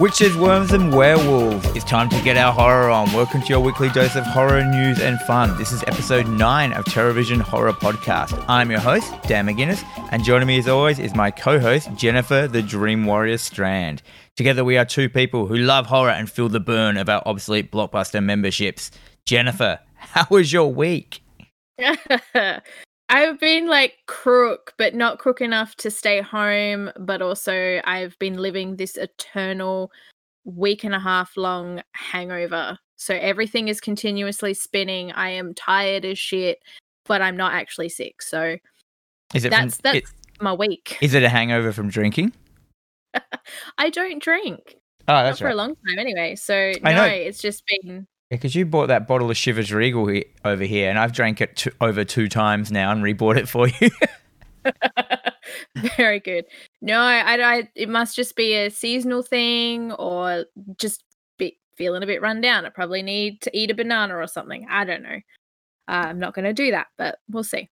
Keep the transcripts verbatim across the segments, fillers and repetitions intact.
Witches, worms, and werewolves. It's time to get our horror on. Welcome to your weekly dose of horror news and fun. This is episode nine of Terror Vision Horror Podcast. I'm your host, Dan McGuinness, and joining me as always is my co-host, Jennifer, the Dream Warrior Strand. Together we are two people who love horror and feel the burn of our obsolete Blockbuster memberships. Jennifer, how was your week? I've been like crook, but not crook enough to stay home. But also I've been living this eternal week and a half long hangover. So everything is continuously spinning. I am tired as shit, but I'm not actually sick. So is it that's, from, that's it, my week. Is it a hangover from drinking? I don't drink. Oh, that's not right. For a long time anyway. So I no, know. It's just been... Yeah, because you bought that bottle of Shivers Regal he- over here, and I've drank it two- over two times now and rebought it for you. Very good. No, I, I, it must just be a seasonal thing or just be feeling a bit run down. I probably need to eat a banana or something. I don't know. Uh, I'm not going to do that, but we'll see.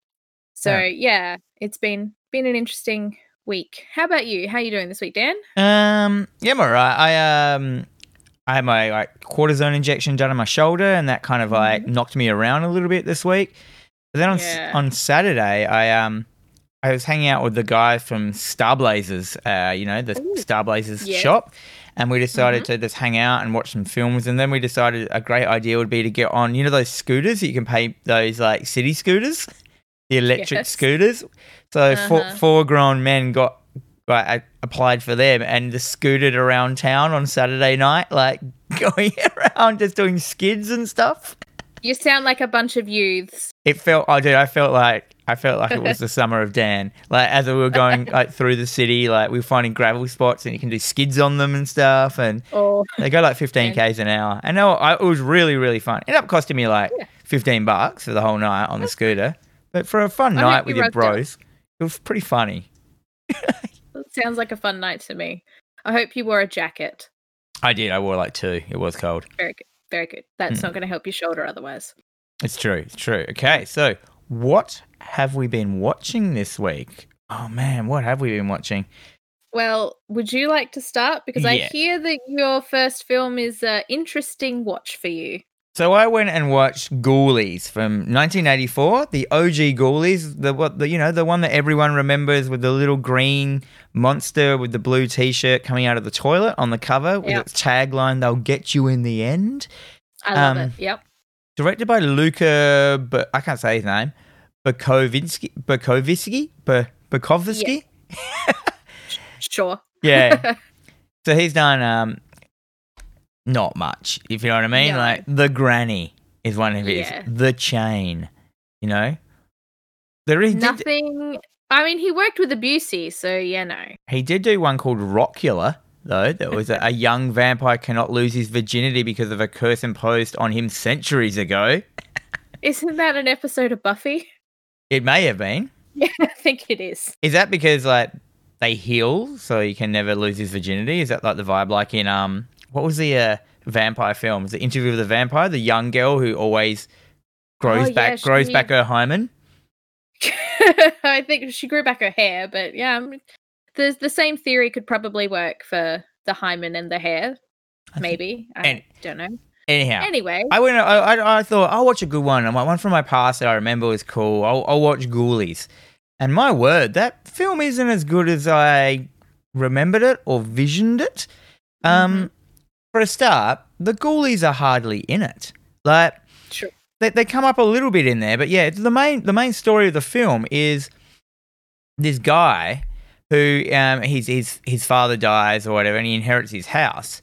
So, yeah, yeah it's been, been an interesting week. How about you? How are you doing this week, Dan? Um, yeah, I'm all right. I... Um... I had my like cortisone injection done on my shoulder, and that kind of like mm-hmm. knocked me around a little bit this week. But then on yeah. on Saturday, I um I was hanging out with the guy from Starblazers, uh, you know, the Ooh. Starblazers yeah. shop, and we decided mm-hmm. to just hang out and watch some films. And then we decided a great idea would be to get on, you know, those scooters that you can pay, those like city scooters, the electric yes. scooters. So uh-huh. four, four grown men got. Right, I applied for them and just scooted around town on Saturday night, like going around just doing skids and stuff. You sound like a bunch of youths. It felt, oh, dude, I felt like I felt like it was the summer of Dan. Like as we were going like through the city, like we were finding gravel spots and you can do skids on them and stuff. And oh, they go like fifteen k's an hour. And no, I, it was really really fun. It ended up costing me like yeah. fifteen bucks for the whole night on the scooter, but for a fun I night with your bros, up. It was pretty funny. Sounds like a fun night to me. I hope you wore a jacket. I did. I wore like two. It was cold. Very good. Very good. That's mm. not going to help your shoulder otherwise. It's true. It's true. Okay. So what have we been watching this week? Oh, man. What have we been watching? Well, would you like to start? Because yeah. I hear that your first film is an interesting watch for you. So I went and watched Ghoulies from nineteen eighty-four, the O G Ghoulies, the what the you know the one that everyone remembers with the little green monster with the blue T-shirt coming out of the toilet on the cover with yep. its tagline "They'll get you in the end." I love um, it. Yep. Directed by Luca, but I can't say his name, Bukovsky, Bukovsky, Bukovsky. Yeah. Sure. Yeah. So he's done. Um, Not much, if you know what I mean. No. Like The Granny is one of his. Yeah. The Chain, you know. There is nothing. Did, I mean, he worked with Busey, so yeah, no. He did do one called Rockula, though. That was a, a young vampire cannot lose his virginity because of a curse imposed on him centuries ago. Isn't that an episode of Buffy? It may have been. Yeah, I think it is. Is that because like they heal, so he can never lose his virginity? Is that like the vibe, like in um? What was the uh, vampire film? The Interview with the Vampire, the young girl who always grows oh, back yeah, she... grows back her hymen. I think she grew back her hair, but yeah, the the same theory could probably work for the hymen and the hair. Maybe I, think... I and, don't know. Anyhow, anyway, I went. I, I I thought I'll watch a good one. I'm like one from my past that I remember was cool. I'll, I'll watch Ghoulies, and my word, that film isn't as good as I remembered it or visioned it. Um. Mm-hmm. For a start, the ghoulies are hardly in it. Like, sure. they they come up a little bit in there, but yeah, the main the main story of the film is this guy who um his his his father dies or whatever, and he inherits his house,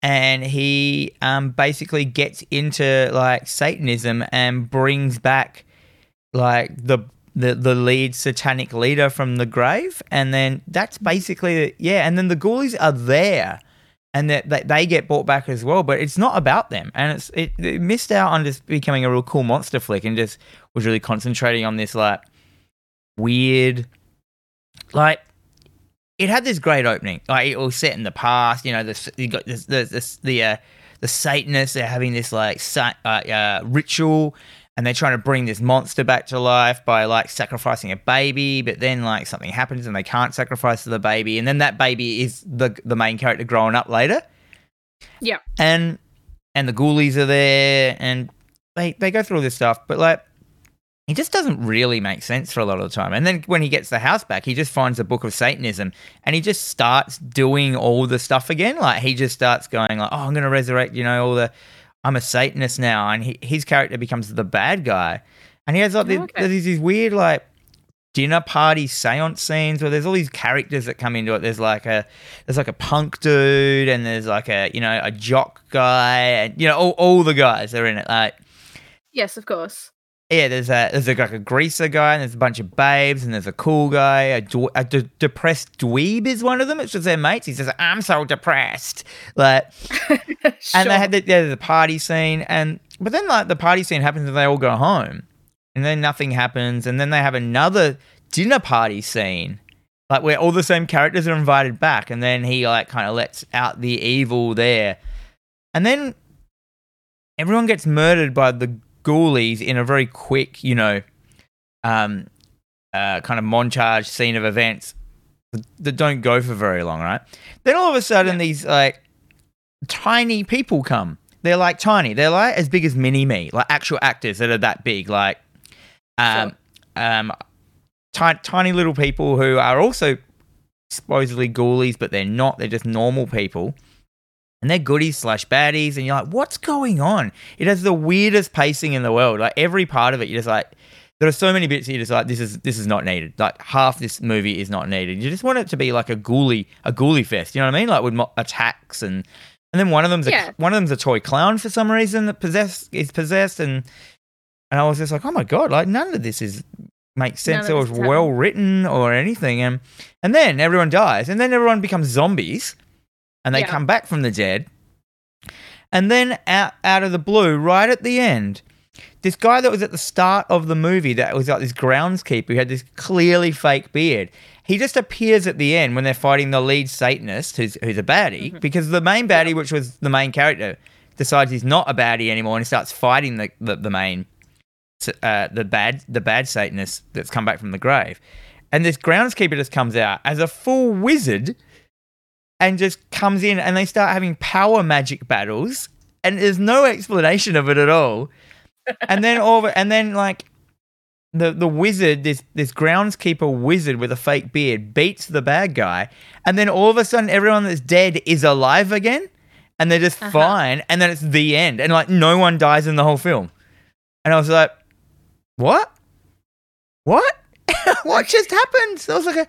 and he um basically gets into like Satanism and brings back like the the the lead satanic leader from the grave, and then that's basically yeah, and then the ghoulies are there. And that they get brought back as well, but it's not about them. And it's it, it missed out on just becoming a real cool monster flick and just was really concentrating on this, like, weird, like, it had this great opening. Like, it was set in the past, you know, the, you got this, the, this, the, uh, the Satanists, they're having this, like, sa- uh, uh, ritual, and they're trying to bring this monster back to life by, like, sacrificing a baby, but then, like, something happens and they can't sacrifice the baby, and then that baby is the the main character growing up later. Yeah. And and the Ghoulies are there, and they they go through all this stuff, but like it just doesn't really make sense for a lot of the time. And then when he gets the house back, he just finds the Book of Satanism and he just starts doing all the stuff again. Like he just starts going like, oh, I'm going to resurrect, you know, all the, I'm a Satanist now. And he, his character becomes the bad guy. And he has like oh, okay. the, there's these weird like dinner party seance scenes where there's all these characters that come into it. There's like a, there's like a punk dude and there's like a, you know, a jock guy and, you know, all, all the guys are in it. Like, yes, of course. Yeah, there's a there's a, like a greaser guy, and there's a bunch of babes, and there's a cool guy. A, dwe- a de- depressed dweeb is one of them. It's just their mates. He says, "I'm so depressed," like, sure. And they had the, yeah, the party scene, and but then like the party scene happens, and they all go home, and then nothing happens, and then they have another dinner party scene, like where all the same characters are invited back, and then he like kind of lets out the evil there, and then everyone gets murdered by the Ghoulies in a very quick, you know, um, uh, kind of montage scene of events that don't go for very long, right? Then all of a sudden, yeah. these like tiny people come. They're like tiny. They're like as big as Mini Me, like actual actors that are that big, like um, sure. um, t- tiny little people who are also supposedly Ghoulies, but they're not. They're just normal people. And they're goodies slash baddies, and you're like, what's going on? It has the weirdest pacing in the world. Like every part of it, you're just like, there are so many bits that you're just like, this is this is not needed. Like half this movie is not needed. You just want it to be like a ghoulie, a ghoulie fest. You know what I mean? Like with mo- attacks, and and then one of them's yeah. a, one of them's a toy clown for some reason that possess is possessed, and and I was just like, oh my god, like none of this is makes sense or is well written or anything, and and then everyone dies, and then everyone becomes zombies. And they yeah. come back from the dead. And then out, out of the blue, right at the end, this guy that was at the start of the movie that was like this groundskeeper who had this clearly fake beard, he just appears at the end when they're fighting the lead Satanist, who's, who's a baddie, mm-hmm. because the main baddie, yeah. which was the main character, decides he's not a baddie anymore and he starts fighting the, the, the main, uh, the bad the bad Satanist that's come back from the grave. And this groundskeeper just comes out as a full wizard and just comes in and they start having power magic battles and there's no explanation of it at all. And then all and then like the the wizard, this this groundskeeper wizard with a fake beard beats the bad guy, and then all of a sudden everyone that's dead is alive again and they're just uh-huh. fine, and then it's the end and like no one dies in the whole film. And I was like, What? What? What just happened? So I was like a,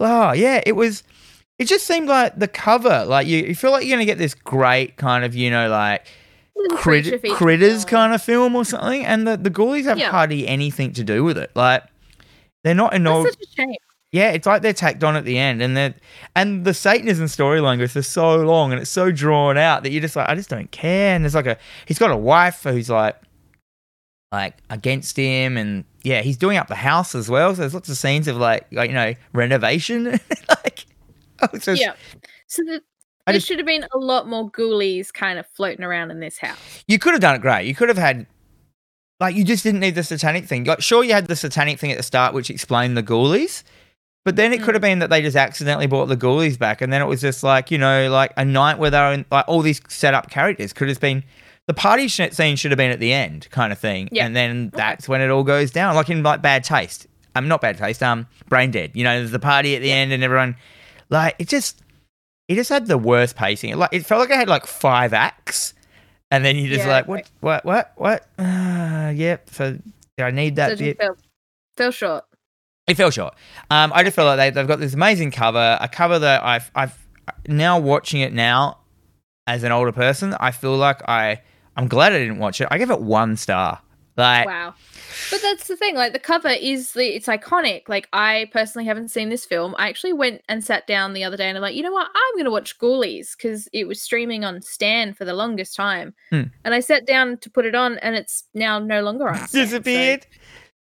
oh yeah, it was It just seemed like the cover, like you, you feel like you're going to get this great kind of, you know, like crit- critters kind of film or something. And the, the Ghoulies have yeah. hardly anything to do with it. Like they're not involved. That's such a shame. Yeah, it's like they're tacked on at the end. And they're, and the Satanism storyline goes for so long and it's so drawn out that you're just like, I just don't care. And there's like a, he's got a wife who's like, like against him, and yeah, he's doing up the house as well. So there's lots of scenes of like, like you know, renovation. like. Just, yeah, so the, there just, should have been a lot more Ghoulies kind of floating around in this house. You could have done it great. You could have had, like, you just didn't need the satanic thing. Like, sure, you had the satanic thing at the start, which explained the Ghoulies, but then it mm. could have been that they just accidentally brought the Ghoulies back, and then it was just like, you know, like a night where they were in, like all these set up characters could have been. The party scene should have been at the end, kind of thing, yeah. and then that's okay. when it all goes down, like in like Bad Taste. I'm um, not Bad Taste. Um, Brain Dead. You know, there's the party at the yeah. end, and everyone. Like, it just, it just had the worst pacing. It, like, it felt like I had, like, five acts, and then you're just yeah, like, what, what, what, what? Uh, yep, so I need that so bit. Fell, fell short. It fell short. Um, I just felt like they, they've got this amazing cover, a cover that I've, I've now watching it now as an older person, I feel like I, I'm glad I didn't watch it. I gave it one star. Like, wow. But that's the thing, like the cover is the it's iconic. Like I personally haven't seen this film. I actually went and sat down the other day and I'm like, you know what, I'm gonna watch Ghoulies because it was streaming on Stan for the longest time. Hmm. And I sat down to put it on and it's now no longer on. Disappeared. So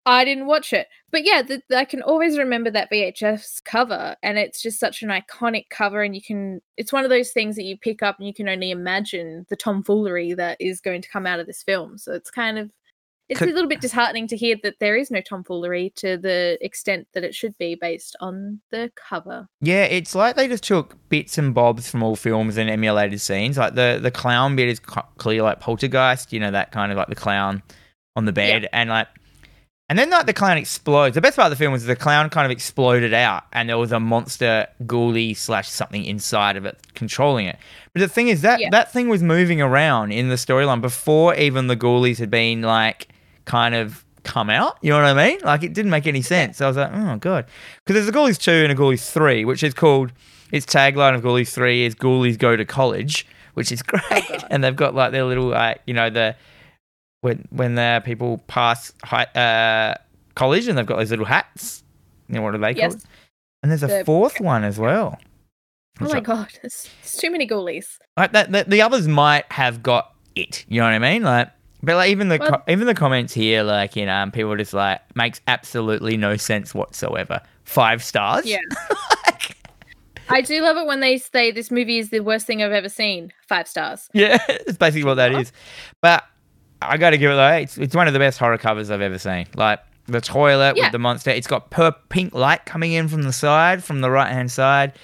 I didn't watch it. But yeah, the, I can always remember that V H S cover, and it's just such an iconic cover, and you can it's one of those things that you pick up and you can only imagine the tomfoolery that is going to come out of this film. So it's kind of It's a little bit disheartening to hear that there is no tomfoolery to the extent that it should be based on the cover. Yeah, it's like they just took bits and bobs from all films and emulated scenes. Like the, the clown bit is clearly like Poltergeist, you know, that kind of like the clown on the bed. Yeah. And like, and then like the clown explodes. The best part of the film was the clown kind of exploded out and there was a monster ghoulie slash something inside of it controlling it. But the thing is that yeah. that thing was moving around in the storyline before even the ghoulies had been like, kind of come out, you know what I mean? Like it didn't make any sense. I was like, oh god, because there's a Ghoulies two and a Ghoulies three, which is called, its tagline of Ghoulies three is Ghoulies go to college, which is great. Oh, and they've got like their little, like uh, you know, the when when the people pass high, uh, college and they've got those little hats. You know, what are they yes. called? And there's the- a fourth one as well. Oh my like, god, it's, it's too many Ghoulies. Like that, the, the others might have got it. You know what I mean? Like. But like even the well, co- even the comments here, like you know, um, people are just like makes absolutely no sense whatsoever. Five stars. Yeah. Like, I do love it when they say this movie is the worst thing I've ever seen. Five stars. Yeah, it's basically what that is. But I got to give it like it's it's one of the best horror covers I've ever seen. Like the toilet yeah. with the monster. It's got per pink light coming in from the side, from the right hand side.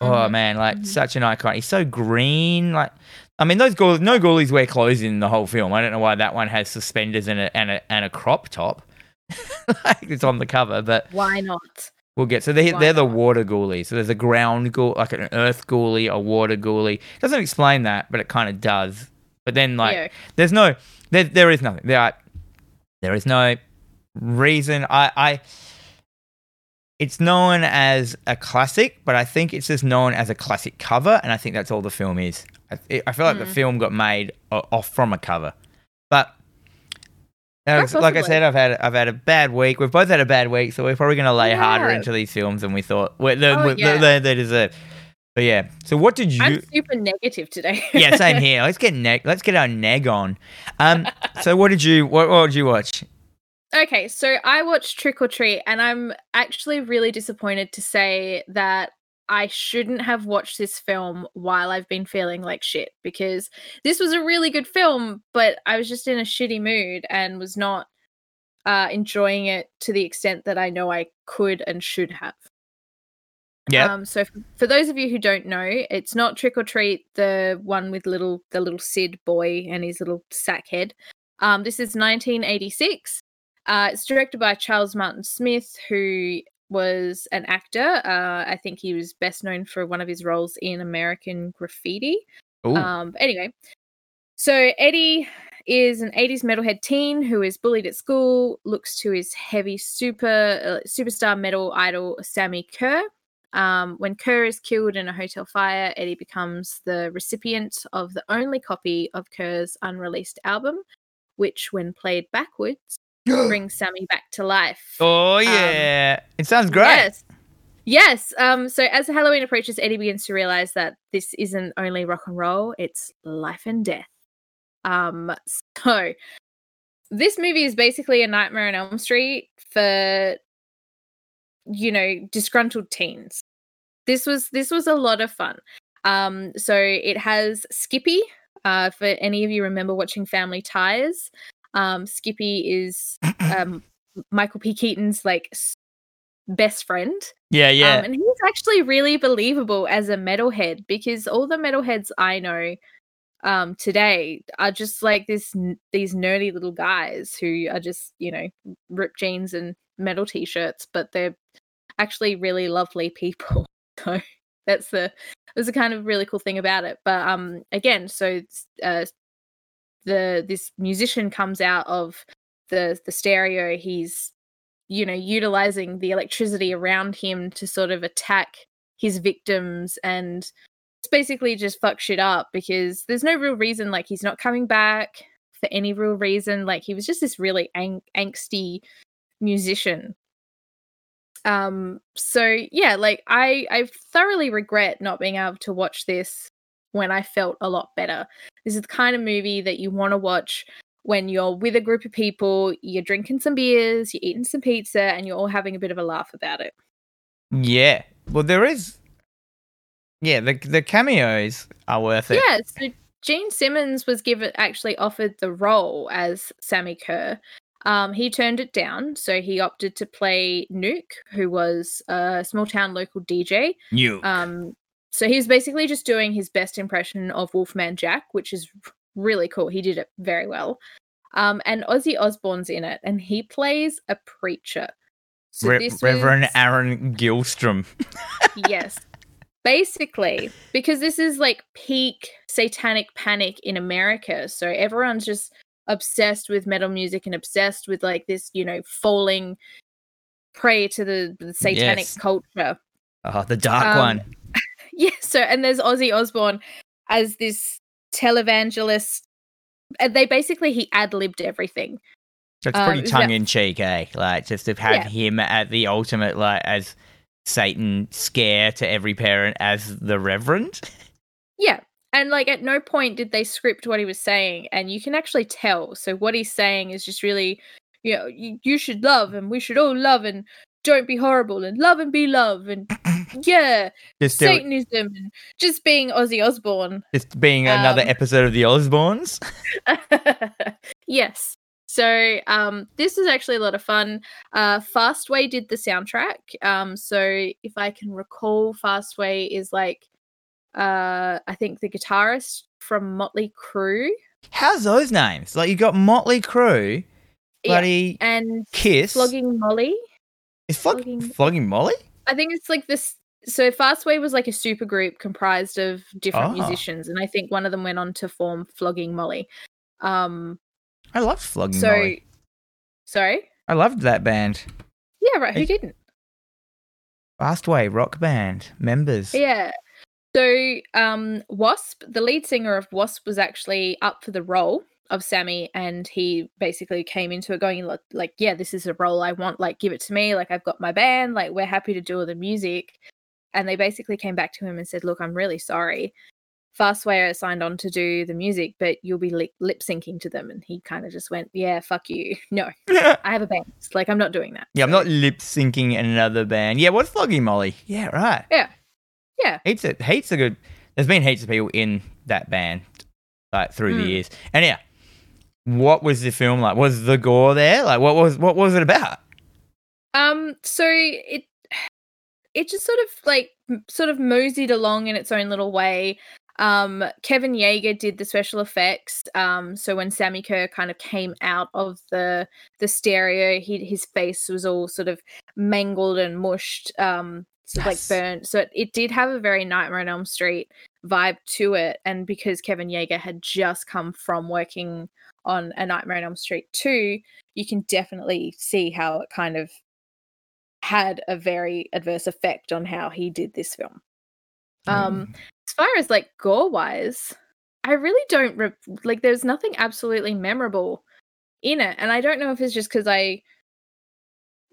Oh mm-hmm. man, like mm-hmm. such an icon. He's so green, like. I mean, those ghoulies, no ghoulies wear clothes in the whole film. I don't know why that one has suspenders and a and a, and a crop top. Like it's on the cover, but why not? We'll get so they're why they're not? The water ghoulies. So there's a ground ghoul, like an earth ghoulie, a water ghoulie. It doesn't explain that, but it kind of does. But then like, yeah. there's no there there is nothing. There are, there is no reason. I I. It's known as a classic, but I think it's just known as a classic cover, and I think that's all the film is. I feel like mm. the film got made off from a cover, but uh, like I said, I've had I've had a bad week. We've both had a bad week, so we're probably going to lay yeah. harder into these films than we thought. Well, they, oh, yeah. they, they deserve. But yeah, so what did you? I'm super negative today. Yeah, same here. Let's get neg. Let's get our neg on. Um. So what did you? What, what did you watch? Okay, so I watched Trick or Treat, and I'm actually really disappointed to say that. I shouldn't have watched this film while I've been feeling like shit, because this was a really good film, but I was just in a shitty mood and was not uh, enjoying it to the extent that I know I could and should have. Yeah. Um, so for, for those of you who don't know, it's not Trick or Treat, the one with little the little Sid boy and his little sack head. Um, this is nineteen eighty-six. Uh, it's directed by Charles Martin Smith, who was an actor. Uh, I think he was best known for one of his roles in American Graffiti. Um, anyway, so Eddie is an eighties metalhead teen who is bullied at school, looks to his heavy super uh, superstar metal idol Sammy Kerr. Um, when Kerr is killed in a hotel fire, Eddie becomes the recipient of the only copy of Kerr's unreleased album, which, when played backwards, bring Sammy back to life. Oh yeah, um, it sounds great. Yes, yes. Um, so as Halloween approaches, Eddie begins to realize that this isn't only rock and roll; it's life and death. Um, so this movie is basically a Nightmare on Elm Street for, you know, disgruntled teens. This was this was a lot of fun. Um, so it has Skippy. Uh, for any of you remember watching Family Ties. Um, Skippy is um, Michael P. Keaton's like s- best friend. Yeah, yeah. Um, and he's actually really believable as a metalhead, because all the metalheads I know um, today are just like this n- these nerdy little guys who are just, you know, ripped jeans and metal t-shirts, but they're actually really lovely people. So that's the that's the kind of really cool thing about it. But um, again, so. Uh, The this musician comes out of the the stereo. He's, you know, utilizing the electricity around him to sort of attack his victims and it's basically just fuck shit up, because there's no real reason. Like, he's not coming back for any real reason. Like, he was just this really ang- angsty musician. Um. So yeah, like I I thoroughly regret not being able to watch this when I felt a lot better. This is the kind of movie that you want to watch when you're with a group of people, you're drinking some beers, you're eating some pizza, and you're all having a bit of a laugh about it. Yeah. Well, there is... Yeah, the the cameos are worth it. Yeah, so Gene Simmons was given actually offered the role as Sammy Kerr, Um, he turned it down, so he opted to play Nuke, who was a small-town local D J. Nuke. Um, so he's basically just doing his best impression of Wolfman Jack, which is really cool. He did it very well. Um, and Ozzy Osbourne's in it, and he plays a preacher. So Re- this Reverend was... Aaron Gilstrom. Yes. Basically, because this is like peak satanic panic in America, so everyone's just obsessed with metal music and obsessed with like this, you know, falling prey to the, the satanic yes. culture. Oh, the dark um, one. Yeah, so and there's Ozzy Osbourne as this televangelist. They basically, he ad-libbed everything. That's um, pretty tongue-in-cheek, eh? Like, just to have yeah. him at the ultimate, like, as Satan scare to every parent as the Reverend. Yeah. And, like, at no point did they script what he was saying, and you can actually tell. So what he's saying is just really, you know, you, you should love, and we should all love, and don't be horrible, and love and be love, and, yeah, just Satanism, and just being Ozzy Osbourne. Just being um, another episode of the Osbournes. Yes. So um, this is actually a lot of fun. Uh, Fastway did the soundtrack. Um, so if I can recall, Fastway is, like, Uh, I think the guitarist from Motley Crue. How's those names? Like, you got Motley Crue, bloody yeah. and Kiss, Flogging Molly. Is flog- flogging Flogging Molly? I think it's like this. So Fastway was like a super group comprised of different oh. musicians, and I think one of them went on to form Flogging Molly. Um, I loved Flogging so, Molly. Sorry, I loved that band. Yeah, right. Who it, didn't? Fastway rock band members. Yeah. So um, Wasp, the lead singer of Wasp, was actually up for the role of Sammy, and he basically came into it going like, yeah, this is a role I want, like, give it to me, like, I've got my band, like, we're happy to do all the music. And they basically came back to him and said, look, I'm really sorry. Fastway signed on to do the music, but you'll be li- lip syncing to them. And he kind of just went, yeah, fuck you. No, I have a band. Like, I'm not doing that. Yeah, so. I'm not lip syncing another band. Yeah, what's Flogging Molly? Yeah, right. Yeah. Yeah, heaps of, heaps of good. There's been heaps of people in that band, like, through mm. the years. And yeah, what was the film like? Was the gore there? Like, what was what was it about? Um, so it it just sort of like sort of moseyed along in its own little way. Um, Kevin Yeager did the special effects. Um, so when Sammy Kerr kind of came out of the the stereo, he, his face was all sort of mangled and mushed. Um. So yes. like burnt. So it, it did have a very Nightmare on Elm Street vibe to it. And because Kevin Yeager had just come from working on A Nightmare on Elm Street two, you can definitely see how it kind of had a very adverse effect on how he did this film. Mm. Um, as far as like gore wise, I really don't re- like there's nothing absolutely memorable in it. And I don't know if it's just because I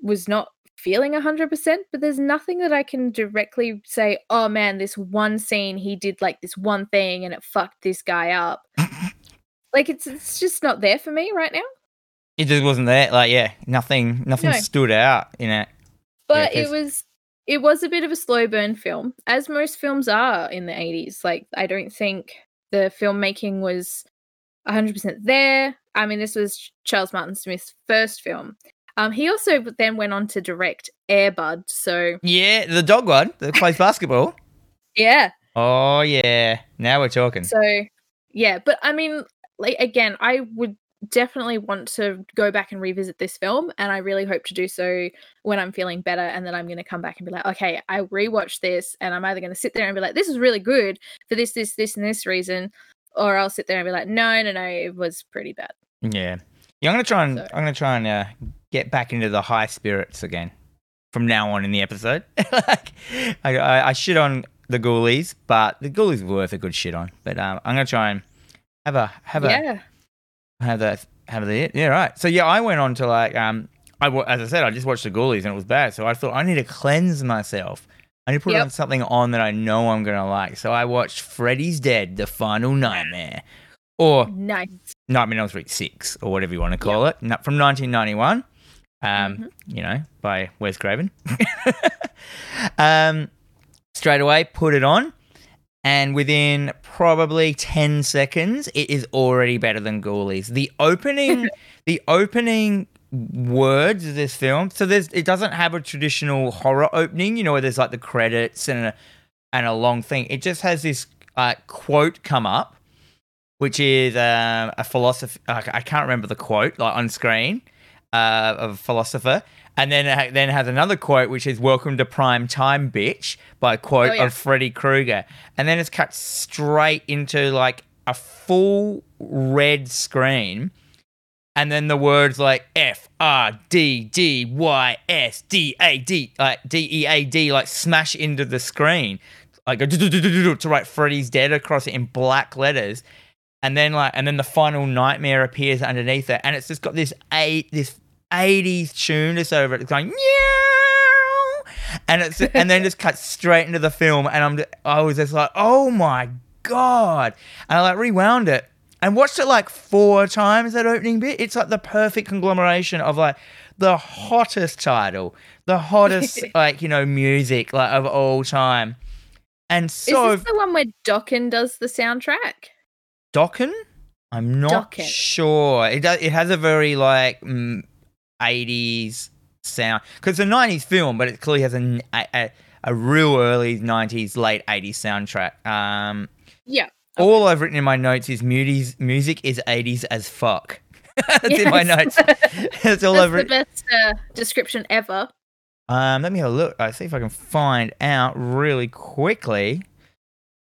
was not feeling one hundred percent, but there's nothing that I can directly say, oh man, this one scene he did like this one thing and it fucked this guy up. Like it's it's just not there for me right now. It just wasn't there. Like yeah, nothing nothing no. stood out in it. But yeah, it was it was a bit of a slow burn film, as most films are in the eighties. Like I don't think the filmmaking was one hundred percent there. I mean, this was Charles Martin Smith's first film. Um, he also then went on to direct Air Bud, so... Yeah, the dog one that plays basketball. Yeah. Oh, yeah. Now we're talking. So, yeah. But, I mean, like again, I would definitely want to go back and revisit this film, and I really hope to do so when I'm feeling better, and then I'm going to come back and be like, okay, I rewatched this, and I'm either going to sit there and be like, this is really good for this, this, this, and this reason, or I'll sit there and be like, no, no, no, it was pretty bad. Yeah. Yeah, I'm going to try and... So. I'm going to try and... Uh... get back into the high spirits again from now on in the episode. Like, I, I, I shit on the Ghoulies, but the Ghoulies were worth a good shit on. But um, I'm gonna try and have a have yeah. a have that have the yeah right. So yeah, I went on to like um I as I said I just watched the Ghoulies and it was bad, so I thought I need to cleanse myself. I need to put yep. on something on that I know I'm gonna like. So I watched Freddy's Dead: The Final Nightmare, or nice. Nightmare on Elm Street six, or whatever you want to call yep. it, from nineteen ninety-one. Um, mm-hmm. You know, by Wes Craven. um, straight away, put it on, and within probably ten seconds, it is already better than Ghoulies. The opening, the opening words of this film. So there's it doesn't have a traditional horror opening, you know, where there's like the credits and a, and a long thing. It just has this uh, quote come up, which is uh, a philosopher. I can't remember the quote, like on screen, uh, of a philosopher. And then it then has another quote, which is "Welcome to Prime Time, Bitch," by a quote oh, yeah. of Freddy Krueger. And then it's cut straight into like a full red screen. And then the words like F R D D Y S D A D like D E A D like smash into the screen, like to write "Freddy's Dead" across it in black letters. And then like and then the final nightmare appears underneath it, and it's just got this eight this. eighties tune is over it. It's going meow, and it's and then just cuts straight into the film. And I'm just, I was just like, oh my god! And I like rewound it and watched it like four times. That opening bit, it's like the perfect conglomeration of like the hottest title, the hottest like you know music like of all time. And so is this the one where Dokken does the soundtrack? Dokken, I'm not Dokken. sure. It does, it has a very like. Mm, eighties sound, because it's a nineties film, but it clearly has a, a a real early nineties, late eighties soundtrack. Um, yeah. Okay. All I've written in my notes is music is eighties as fuck. That's yes. in my notes. That's all That's I've written. That's the best uh, description ever. Um, let me have a look. I see if I can find out really quickly.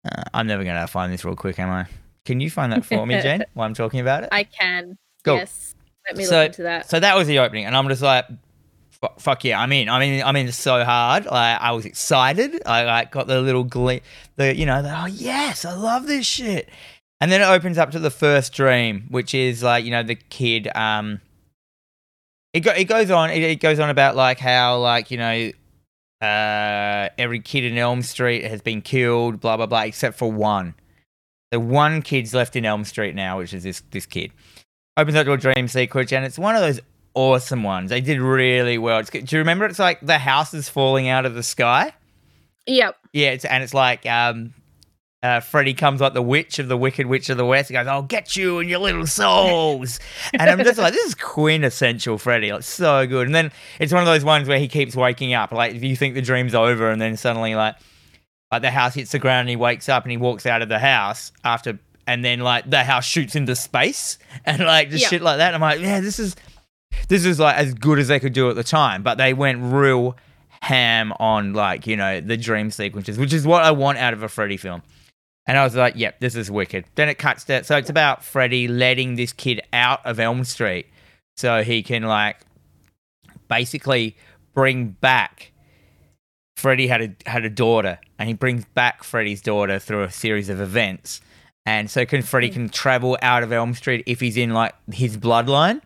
Uh, I'm never going to find this real quick, am I? Can you find that for me, Jen? While I'm talking about it, I can. Cool. Yes. Let me so, look into that. So that was the opening, and I'm just like, fuck, fuck yeah, I'm in. I'm in. I'm in so hard. Like I was excited. I like got the little glee, the you know, the, oh yes, I love this shit. And then it opens up to the first dream, which is like you know the kid. Um, it go, it goes on. It, it goes on about like how like you know, uh, every kid in Elm Street has been killed, blah blah blah, except for one. The one kid's left in Elm Street now, which is this this kid. Opens up to a dream sequence, and it's one of those awesome ones. They did really well. It's, do you remember? It's like the house is falling out of the sky. Yep. Yeah, it's, and it's like um, uh, Freddy comes like the witch of the Wicked Witch of the West. He goes, "I'll get you and your little souls." And I'm just like, this is quintessential Freddy. It's like, so good. And then it's one of those ones where he keeps waking up. Like if you think the dream's over, and then suddenly like like the house hits the ground, and he wakes up, and he walks out of the house after. And then, like, the house shoots into space and, like, just yep. shit like that. I'm like, yeah, this is, this is, like, as good as they could do at the time. But they went real ham on, like, you know, the dream sequences, which is what I want out of a Freddy film. And I was like, yep, this is wicked. Then it cuts to, so it's about Freddy letting this kid out of Elm Street so he can, like, basically bring back. Freddy had a, had a daughter, and he brings back Freddy's daughter through a series of events. And so can Freddy can travel out of Elm Street if he's in, like, his bloodline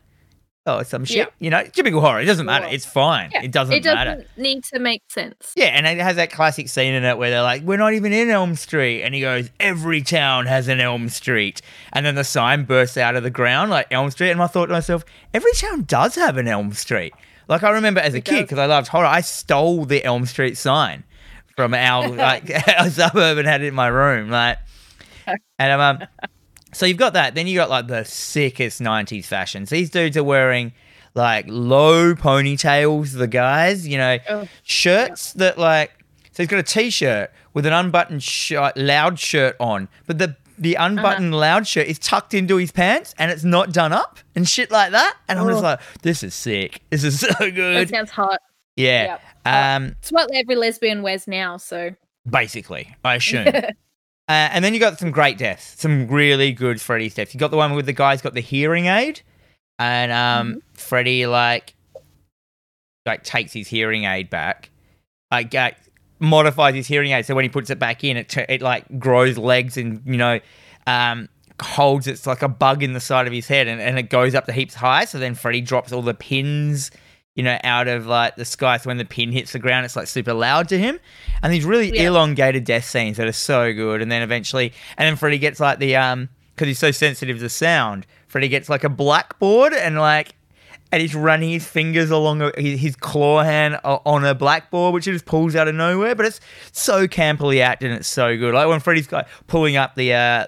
or some shit, yep. you know? Typical horror. It doesn't matter. It's fine. Yeah. It doesn't matter. It doesn't matter. Need to make sense. Yeah, and it has that classic scene in it where they're like, we're not even in Elm Street. And he goes, every town has an Elm Street. And then the sign bursts out of the ground, like, Elm Street. And I thought to myself, every town does have an Elm Street. Like, I remember as a it kid, because I loved horror, I stole the Elm Street sign from our, like, our suburb and had it in my room, like... And um, so you've got that. Then you got like the sickest nineties fashions. These dudes are wearing like low ponytails. The guys, you know, oh, shirts yeah. that like. So he's got a t-shirt with an unbuttoned sh- loud shirt on, but the the unbuttoned uh-huh. loud shirt is tucked into his pants and it's not done up and shit like that. And oh. I'm just like, this is sick. This is so good. That sounds hot. Yeah. Yep. Um, it's what every lesbian wears now. So basically, I assume. Uh, and then you got some great deaths, some really good Freddy's deaths. You got the one with the guy's got the hearing aid, and um, mm-hmm. Freddy like like takes his hearing aid back, like uh, modifies his hearing aid so when he puts it back in, it t- it like grows legs and you know um, holds it's like a bug in the side of his head, and, and it goes up to heaps high. So then Freddy drops all the pins, you know, out of like the sky. So when the pin hits the ground, it's like super loud to him. And these really yeah. elongated death scenes that are so good. And then eventually, and then Freddy gets like the, um, because he's so sensitive to sound, Freddy gets like a blackboard and like, and he's running his fingers along a, his claw hand on a blackboard, which he just pulls out of nowhere. But it's so campily acted and it's so good. Like when Freddy's like pulling up the, uh,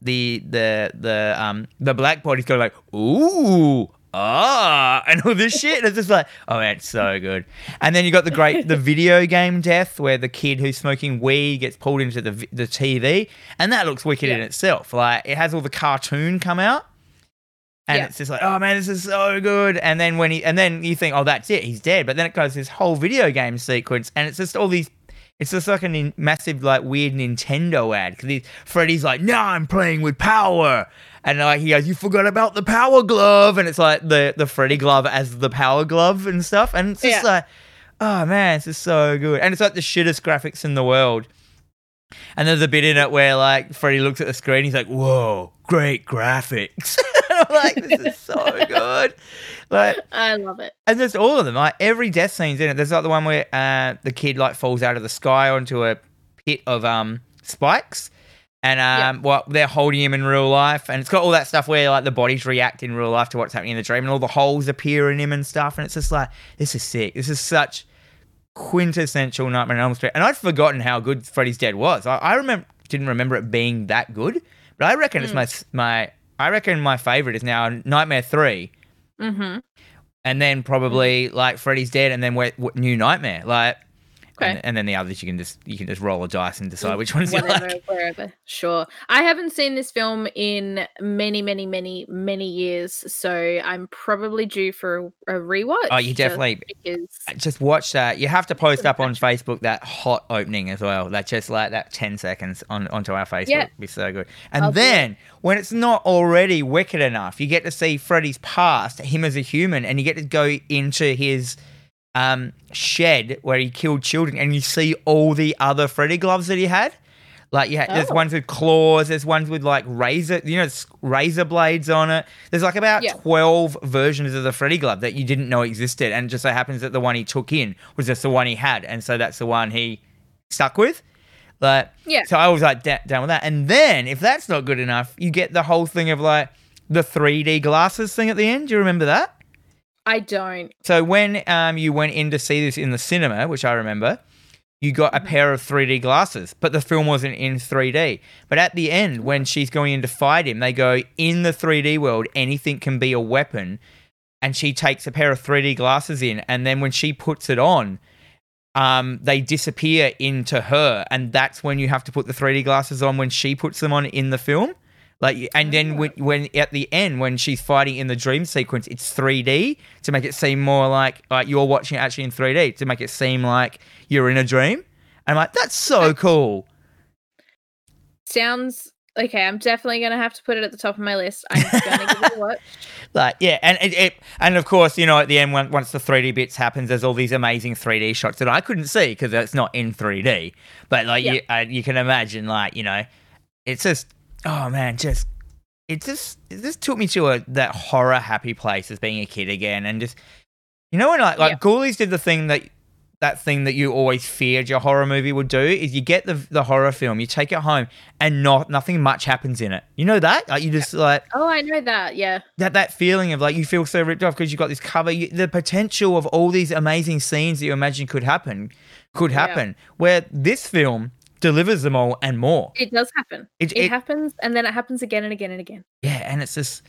the, the, the, um, the blackboard, he's going like, ooh. ah, and all this shit. And it's just like, oh, man, it's so good. And then you got the great, the video game death where the kid who's smoking weed gets pulled into the the T V. And that looks wicked yeah. in itself. Like, it has all the cartoon come out. And yeah. it's just like, oh, man, this is so good. And then when he, and then you think, oh, that's it, he's dead. But then it goes this whole video game sequence. And it's just all these, it's just like a nin- massive, like, weird Nintendo ad. Because Freddy's like, no, nah, I'm playing with power. And like he goes, you forgot about the power glove. And it's like the, the Freddy glove as the power glove and stuff. And it's just yeah. like, oh, man, this is so good. And it's like the shittest graphics in the world. And there's a bit in it where, like, Freddy looks at the screen. He's like, whoa, great graphics. I'm like, this is so good. Like, I love it. And there's all of them. Like, every death scene's in it. There's, like, the one where uh, the kid, like, falls out of the sky onto a pit of um spikes. And um, yep. well, they're holding him in real life. And it's got all that stuff where, like, the bodies react in real life to what's happening in the dream. And all the holes appear in him and stuff. And it's just like, this is sick. This is such quintessential Nightmare on Elm Street. And I'd forgotten how good Freddy's Dead was. I, I remember, didn't remember it being that good, but I reckon mm. it's my my I reckon my favorite is now Nightmare three, mm-hmm. and then probably like Freddy's Dead, and then we, we, New Nightmare, like, okay. and, and then the others you can just you can just roll a dice and decide which ones Whatever, you like. Wherever. Sure, I haven't seen this film in many, many, many, many years, so I'm probably due for a, a rewatch. Oh, you definitely just, just watch that. You have to post up on Facebook that hot opening as well. That just like that ten seconds on onto our Facebook yeah. would be so good. And I'll then. When it's not already wicked enough, you get to see Freddy's past, him as a human, and you get to go into his um, shed where he killed children, and you see all the other Freddy gloves that he had. Like, you had, oh. there's ones with claws, there's ones with, like, razor, you know, razor blades on it. There's, like, about yeah. twelve versions of the Freddy glove that you didn't know existed, and it just so happens that the one he took in was just the one he had, and so that's the one he stuck with. Like, yeah. So I was like da- down with that. And then if that's not good enough, you get the whole thing of like the three D glasses thing at the end. Do you remember that? I don't. So when um you went in to see this in the cinema, which I remember, you got a pair of three D glasses, but the film wasn't in three D. But at the end, when she's going in to fight him, they go, in the three D world, anything can be a weapon. And she takes a pair of three D glasses in. And then when she puts it on, Um, they disappear into her, and that's when you have to put the three D glasses on when she puts them on in the film. Like, and then when, when at the end when she's fighting in the dream sequence, it's three D to make it seem more like like you're watching it actually in three D to make it seem like you're in a dream. And I'm like, that's so cool. Sounds okay. I'm definitely gonna have to put it at the top of my list. I'm gonna give it a watch. Like, yeah, and it, it, and of course, you know, at the end, when, once the three D bits happens, there's all these amazing three D shots that I couldn't see because that's not in three D. But like, yeah. you, uh, you can imagine, like, you know, it's just, oh man, just it just it just took me to a, that horror happy place as being a kid again, and just, you know, when like like yeah. Ghoulies did the thing that. that thing that you always feared your horror movie would do is you get the the horror film, you take it home, and not nothing much happens in it. You know that? Like, you just like... Oh, I know that, yeah. That that feeling of, like, you feel so ripped off because you've got this cover. You, the potential of all these amazing scenes that you imagine could happen, could happen, yeah. where this film delivers them all and more. It does happen. It, it, it happens, and then it happens again and again and again. Yeah, and it's just...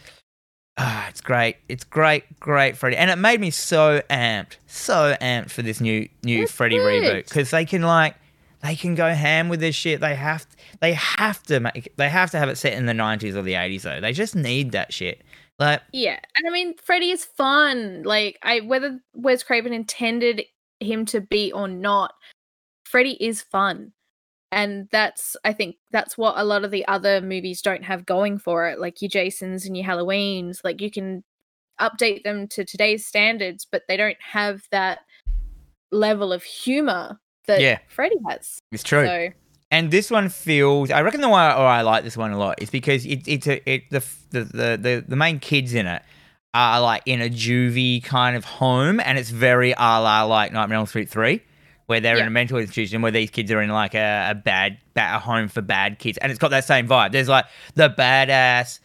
Ah, oh, it's great. It's great, great Freddy. And it made me so amped, so amped for this new new That's Freddy good. Reboot because they can like they can go ham with this shit. They have to, they have to make they have to have it set in the nineties or the eighties though. They just need that shit. Like yeah. And I mean, Freddy is fun. Like I whether Wes Craven intended him to be or not, Freddy is fun. And that's, I think, that's what a lot of the other movies don't have going for it, like your Jasons and your Halloweens. Like, you can update them to today's standards, but they don't have that level of humor that yeah. Freddy has. It's true. So. And this one feels, I reckon the why I like this one a lot is because it, it's a, it the, the the the main kids in it are like in a juvie kind of home, and it's very a la like Nightmare on Elm Street three. Where they're yeah. in a mental institution, where these kids are in like a, a bad, bad a home for bad kids, and it's got that same vibe. There's like the badass,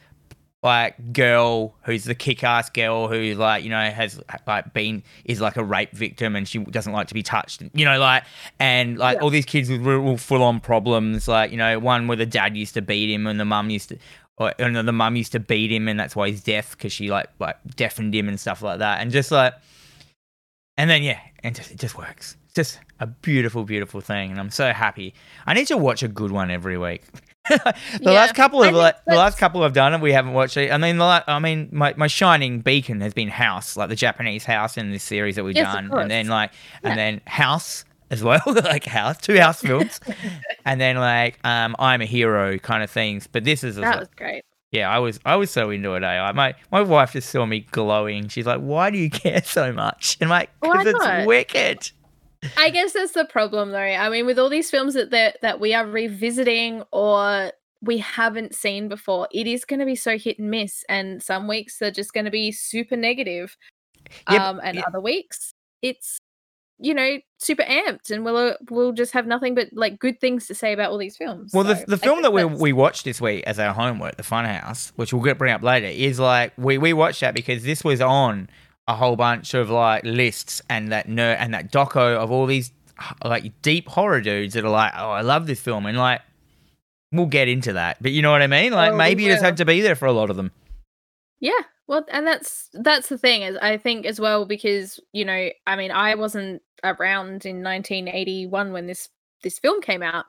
like girl who's the kick-ass girl who like you know has like been is like a rape victim and she doesn't like to be touched, you know, like and like yeah. all these kids with real full-on problems, like you know one where the dad used to beat him and the mum used to or I don't know, the mum used to beat him and that's why he's deaf, because she like like deafened him and stuff like that. And just like, and then yeah, and just, it just works. It's just a beautiful, beautiful thing, and I'm so happy. I need to watch a good one every week. the yeah, last couple of like, the last couple I've done and we haven't watched it. I mean, the la- I mean, my, my shining beacon has been House, like the Japanese House in this series that we've yes, done, and then like and yeah. then House as well, like House, two House films, and then like um, I'm a Hero kind of things. But this is that was like, great. Yeah, I was I was so into it. Eh? My my wife just saw me glowing. She's like, "Why do you care so much?" And I'm like, "Because it's wicked." I guess that's the problem, though. I mean, with all these films that that we are revisiting or we haven't seen before, it is going to be so hit and miss. And some weeks they're just going to be super negative, yep, um, and yep. other weeks it's, you know, super amped, and we'll we'll just have nothing but like good things to say about all these films. Well, so the the film that we we watched this week as our homework, The Funhouse, which we'll bring up later, is like we we watched that because this was on a whole bunch of like lists and that nerd and that doco of all these like deep horror dudes that are like, oh, I love this film, and like we'll get into that, but you know what I mean? Like, oh, maybe you just have to be there for a lot of them. Yeah, well, and that's that's the thing is I think as well, because you know, I mean, I wasn't around in nineteen eighty-one when this this film came out,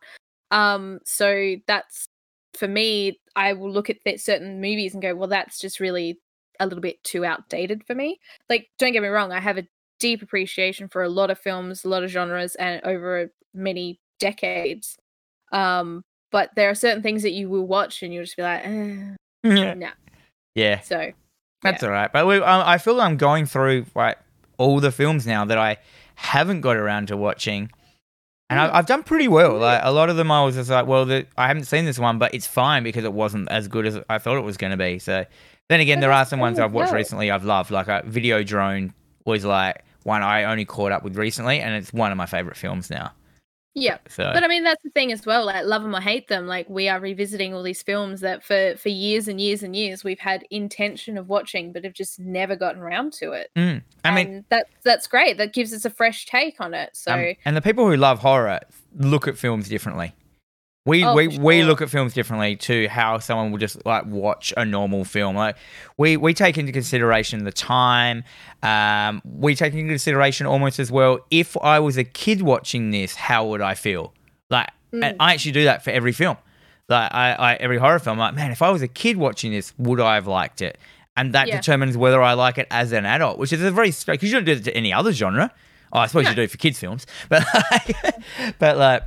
um, so that's for me. I will look at that certain movies and go, well, that's just really a little bit too outdated for me. Like, don't get me wrong, I have a deep appreciation for a lot of films, a lot of genres, and over many decades. Um, but there are certain things that you will watch and you'll just be like, eh, yeah. nah. Yeah. So yeah. That's all right. But we, I, I feel I'm going through like all the films now that I haven't got around to watching, and mm. I, I've done pretty well. Mm. Like a lot of them, I was just like, well, the, I haven't seen this one, but it's fine because it wasn't as good as I thought it was going to be. So. Then again, there are some ones I've watched recently I've loved, like a Video Drone was like one I only caught up with recently, and it's one of my favourite films now. Yeah, so. But I mean, that's the thing as well, like love them or hate them, like we are revisiting all these films that for, for years and years and years we've had intention of watching but have just never gotten around to it. Mm. I mean, and that, that's great, that gives us a fresh take on it. So, um, and the people who love horror look at films differently. We oh, we, sure. we look at films differently to how someone will just like watch a normal film. Like we, we take into consideration the time. Um, we take into consideration almost as well, if I was a kid watching this, how would I feel? Like, mm. and I actually do that for every film. Like I, I every horror film, I'm like, man, if I was a kid watching this, would I have liked it? And that yeah. determines whether I like it as an adult, which is a very strange, because you don't do it to any other genre. Oh, I suppose no. you do for kids films, but like, but like.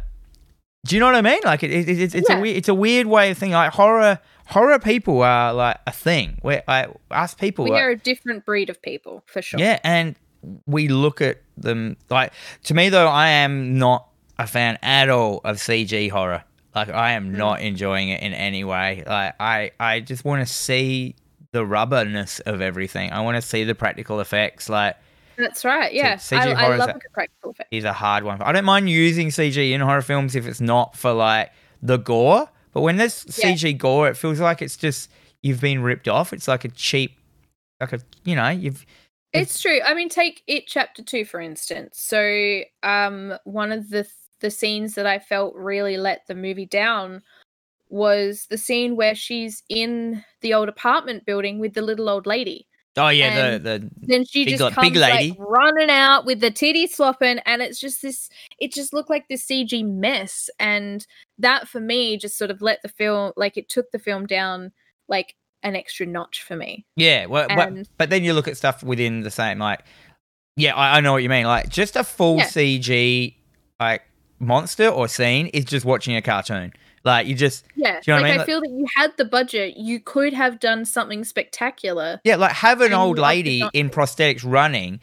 Do you know what I mean? Like it, it, it, it's, it's yeah. a weird, it's a weird way of thinking. Like horror, horror people are like a thing. Where like, us people, we are like, a different breed of people for sure. Yeah, and we look at them like. To me, though, I am not a fan at all of C G horror. Like I am mm. not enjoying it in any way. Like I, I just want to see the rubberness of everything. I want to see the practical effects. Like. That's right, yeah. C G I, I love a good practical effect. It's a hard one. I don't mind using C G in horror films if it's not for, like, the gore. But when there's yeah. C G gore, it feels like it's just you've been ripped off. It's like a cheap, like a, you know, you've... It's, it's true. I mean, take It Chapter two, for instance. So um, one of the the scenes that I felt really let the movie down was the scene where she's in the old apartment building with the little old lady. Oh, yeah, and the, the then she big, just comes, big lady. Like, running out with the titty slopping, and it's just this, it just looked like this C G mess, and that for me just sort of let the film, like it took the film down like an extra notch for me. Yeah, well, and, but, but then you look at stuff within the same, like, yeah, I, I know what you mean, like just a full yeah. C G like monster or scene is just watching a cartoon. Like you just, yeah. Do you know like what I mean? I feel like, that you had the budget, you could have done something spectacular. Yeah, like have an old lady in prosthetics running,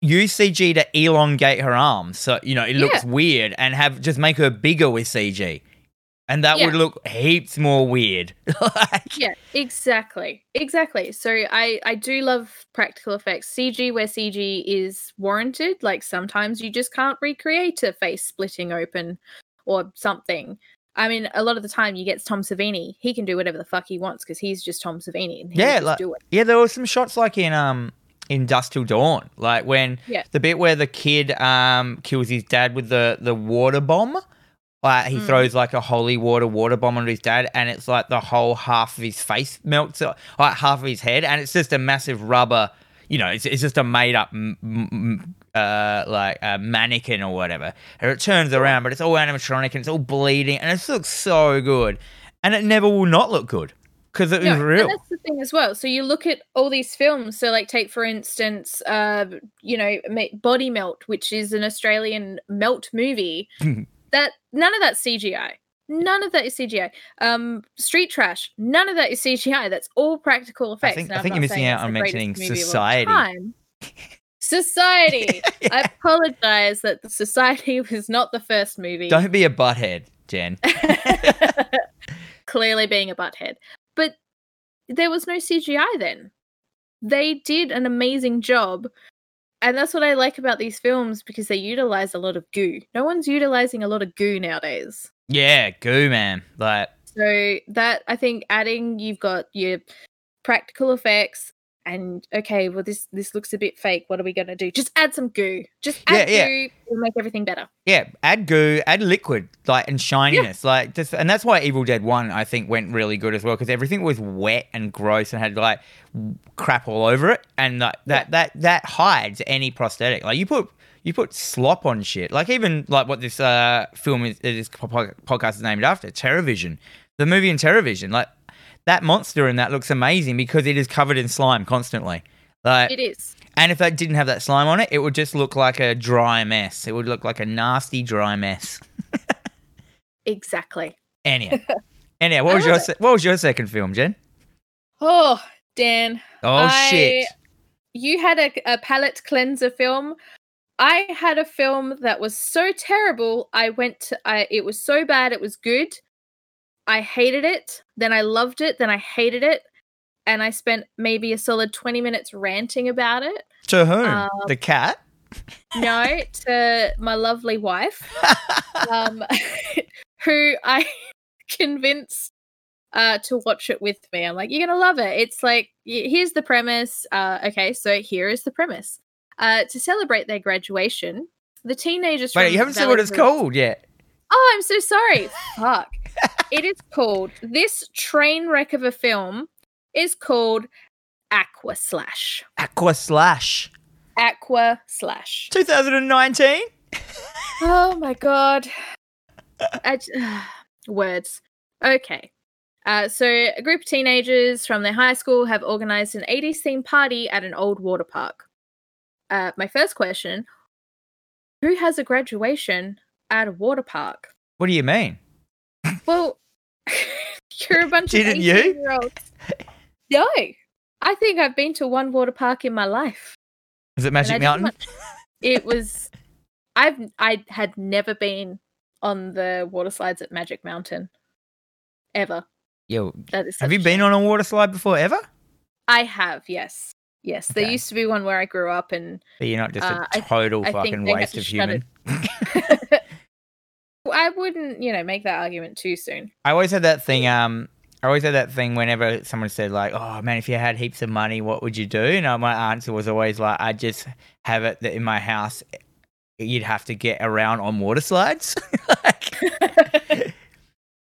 use C G to elongate her arms, so you know it looks yeah. weird, and have just make her bigger with C G, and that yeah. would look heaps more weird. like, yeah, exactly, exactly. So I, I do love practical effects, C G where C G is warranted. Like sometimes you just can't recreate a face splitting open or something. I mean, a lot of the time you get Tom Savini. He can do whatever the fuck he wants because he's just Tom Savini. And he yeah, like, do it. Yeah, there were some shots like in um in Dusk Till Dawn, like when yeah. the bit where the kid um kills his dad with the, the water bomb. Like he mm. throws like a holy water water bomb on his dad, and it's like the whole half of his face melts, like half of his head, and it's just a massive rubber. You know, it's it's just a made up m- m- uh, like a mannequin or whatever, and it turns around, but it's all animatronic and it's all bleeding, and it looks so good, and it never will not look good because it no, is real. And that's the thing as well. So you look at all these films. So like take for instance, uh, you know, Body Melt, which is an Australian melt movie. That none of that's C G I. None of that is C G I. Um, Street Trash. None of that is C G I. That's all practical effects. I think, I think you're missing out on mentioning Society. Society. yeah. I apologize that the Society was not the first movie. Don't be a butthead, Jen. Clearly being a butthead, but there was no C G I then. They did an amazing job. And that's what I like about these films, because they utilize a lot of goo. No one's utilizing a lot of goo nowadays. Yeah, goo, man. Like so that I think adding, you've got your practical effects, and okay, well this this looks a bit fake. What are we gonna do? Just add some goo. Just add yeah, goo. Yeah. It'll make everything better. Yeah, add goo, add liquid, like and shininess, yeah. like just. And that's why Evil Dead One I think went really good as well, because everything was wet and gross and had like crap all over it, and like that, yeah. that that that hides any prosthetic. Like you put you put slop on shit. Like even like what this uh film is, this podcast is named after, Terror Vision, the movie in Terror Vision, like. That monster in that looks amazing because it is covered in slime constantly. Like, it is. And if that didn't have that slime on it, it would just look like a dry mess. It would look like a nasty dry mess. Exactly. Anyhow, anyhow, what was your se- what was your second film, Jen? Oh, Dan. Oh I, shit! You had a, a palate cleanser film. I had a film that was so terrible. I went. To, I it was so bad. It was good. I hated it, then I loved it, then I hated it, and I spent maybe a solid twenty minutes ranting about it. To whom? Um, the cat? No, to my lovely wife, um, who I convinced uh, to watch it with me. I'm like, you're going to love it. It's like, here's the premise. Uh, okay, so here is the premise. Uh, to celebrate their graduation, the teenagers... Wait, you haven't said what it's called yet. Oh, I'm so sorry. Fuck. It is called, this train wreck of a film is called Aqua Slash. Aqua Slash. Aqua Slash. twenty nineteen? Oh, my God. I, uh, words. Okay. Uh, so a group of teenagers from their high school have organized an eighties themed party at an old water park. Uh, my first question, who has a graduation at a water park? What do you mean? Well, you're a bunch Didn't of eighteen-year-olds. No, I think I've been to one water park in my life. Is it Magic Mountain? Want... It was. I've I had never been on the water slides at Magic Mountain, ever. Yo, that is have you been on a water slide before ever? I have. Yes, yes. Okay. There used to be one where I grew up, and but you're not just uh, a total th- fucking waste of human. I wouldn't, you know, make that argument too soon. I always had that thing. Um, I always had that thing whenever someone said like, "Oh man, if you had heaps of money, what would you do?" And I, my answer was always like, "I just have it that in my house. You'd have to get around on water slides, like,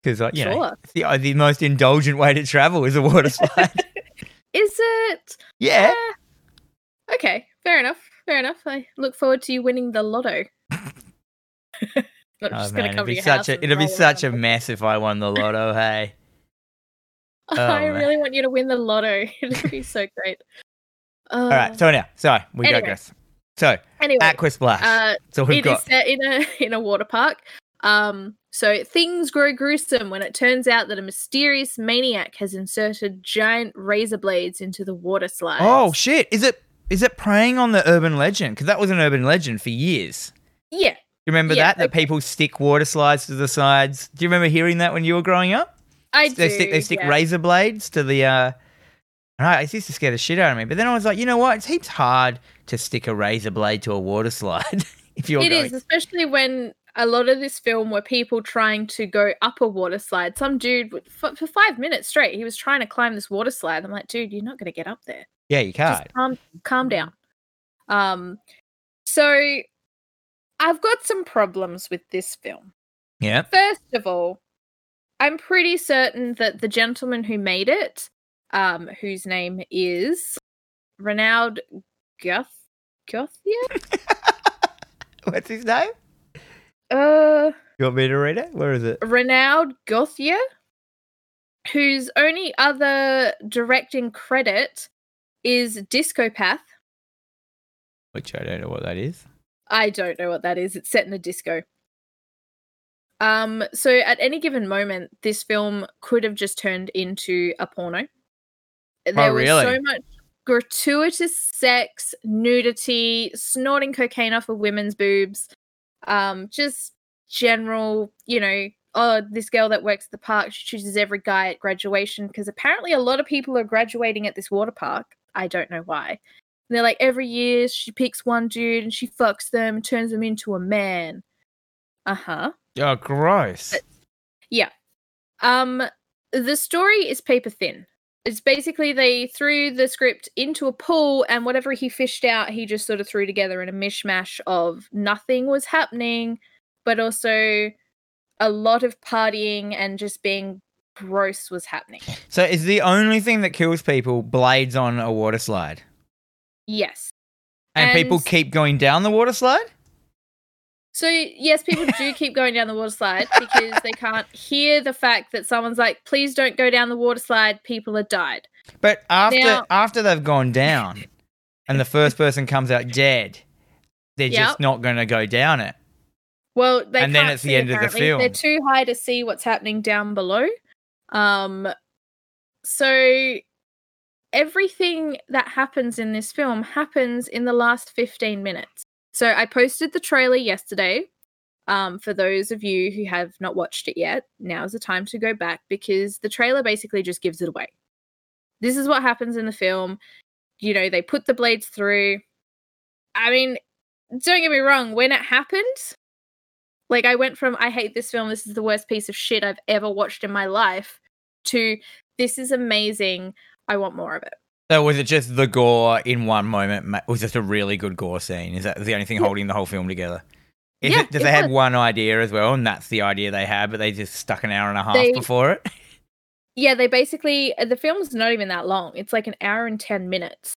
because like, you sure. know, it's the, the most indulgent way to travel is a water slide." Is it? Yeah. Uh, okay. Fair enough. Fair enough. I look forward to you winning the lotto. Not oh, just man, it'd be such a it'd be such a mess if I won the lotto, hey. Oh, oh, I man. really want you to win the lotto. It'd be so great. Uh, All right, so now, so we anyway. digress. So anyway, Aqua Splash. Uh, so we've it got. Is set in a in a water park. Um, so things grow gruesome when it turns out that a mysterious maniac has inserted giant razor blades into the water slide. Oh shit! Is it is it preying on the urban legend? Because that was an urban legend for years. Yeah. Do you remember yeah, that, that okay. people stick water slides to the sides? Do you remember hearing that when you were growing up? I they do, stick, They stick yeah. razor blades to the uh, – I used to scare the shit out of me. But then I was like, you know what? It's heaps hard to stick a razor blade to a water slide if you're it going – It is, especially when a lot of this film were people trying to go up a water slide. Some dude, for, for five minutes straight, he was trying to climb this water slide. I'm like, dude, you're not going to get up there. Yeah, you can't. Just calm, calm down. Um, So – I've got some problems with this film. Yeah. First of all, I'm pretty certain that the gentleman who made it, um, whose name is Renaud Gauthier? What's his name? Uh, you want me to read it? Where is it? Renaud Gauthier, whose only other directing credit is Discopath. Which I don't know what that is. I don't know what that is. It's set in a disco. Um, so at any given moment, this film could have just turned into a porno. There oh, really? was so much gratuitous sex, nudity, snorting cocaine off of women's boobs, um, just general, you know, oh, this girl that works at the park, she chooses every guy at graduation because apparently a lot of people are graduating at this water park. I don't know why. And they're like, every year she picks one dude and she fucks them and turns them into a man. Uh-huh. Oh, gross. But, yeah. Um, the story is paper thin. It's basically they threw the script into a pool and whatever he fished out, he just sort of threw together in a mishmash of nothing was happening, but also a lot of partying and just being gross was happening. So is the only thing that kills people blades on a water slide? Yes. And, and people keep going down the water slide? So, yes, people do keep going down the water slide because they can't hear the fact that someone's like, please don't go down the water slide, people have died. But after now, after they've gone down and the first person comes out dead, they're yep. just not going to go down it. Well, they and can't then it's see, the end apparently. of the film. They're too high to see what's happening down below. Um, so everything that happens in this film happens in the last fifteen minutes. So I posted the trailer yesterday. Um, for those of you who have not watched it yet, now's the time to go back because the trailer basically just gives it away. This is what happens in the film. You know, they put the blades through. I mean, don't get me wrong, when it happened, like I went from I hate this film, this is the worst piece of shit I've ever watched in my life, to this is amazing, I want more of it. So was it just the gore in one moment? Was it a really good gore scene? Is that the only thing holding the whole film together? Is yeah, it, does it they was. had one idea as well, and that's the idea they had, but they just stuck an hour and a half they, before it? Yeah, they basically, the film's not even that long. It's like an hour and ten minutes.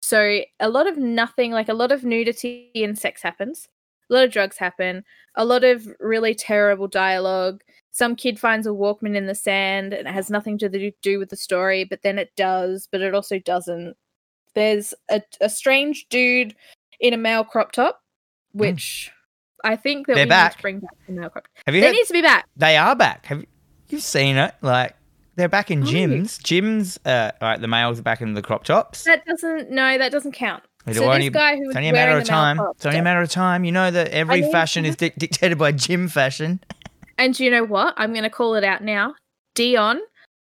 So a lot of nothing, like a lot of nudity and sex happens. A lot of drugs happen. A lot of really terrible dialogue. Some kid finds a Walkman in the sand and it has nothing to do with the story, but then it does, but it also doesn't. There's a, a strange dude in a male crop top, which mm. I think that They're we back. need to bring back the male crop top. They had, need to be back. They are back. Have you, You've seen it. Like they're back in oh. gyms. Gyms, uh, like the males are back in the crop tops. That doesn't, no, that doesn't count. It's, so only, this guy who it's only a matter of time. Crop, it's only a matter of time. You know that every I mean, fashion is di- dictated by gym fashion. And you know what? I'm going to call it out now. Dion,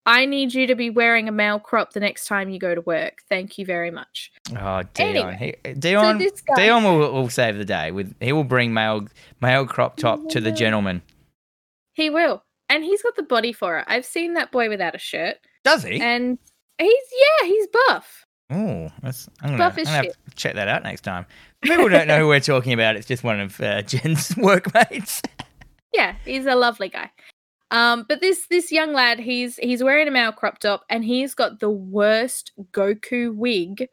I need you to be wearing a male crop the next time you go to work. Thank you very much. Oh, Dion. Anyway, he, Dion, so guy, Dion will, will save the day. With He will bring male male crop top yeah. to the gentleman. He will. And he's got the body for it. I've seen that boy without a shirt. Does he? And he's, yeah, he's buff. Oh, that's I'm gonna, buff as I'm gonna shit. Have to check that out next time. People don't know who we're talking about. It's just one of uh, Jen's workmates. Yeah, he's a lovely guy. Um, but this this young lad, he's he's wearing a male crop top and he's got the worst Goku wig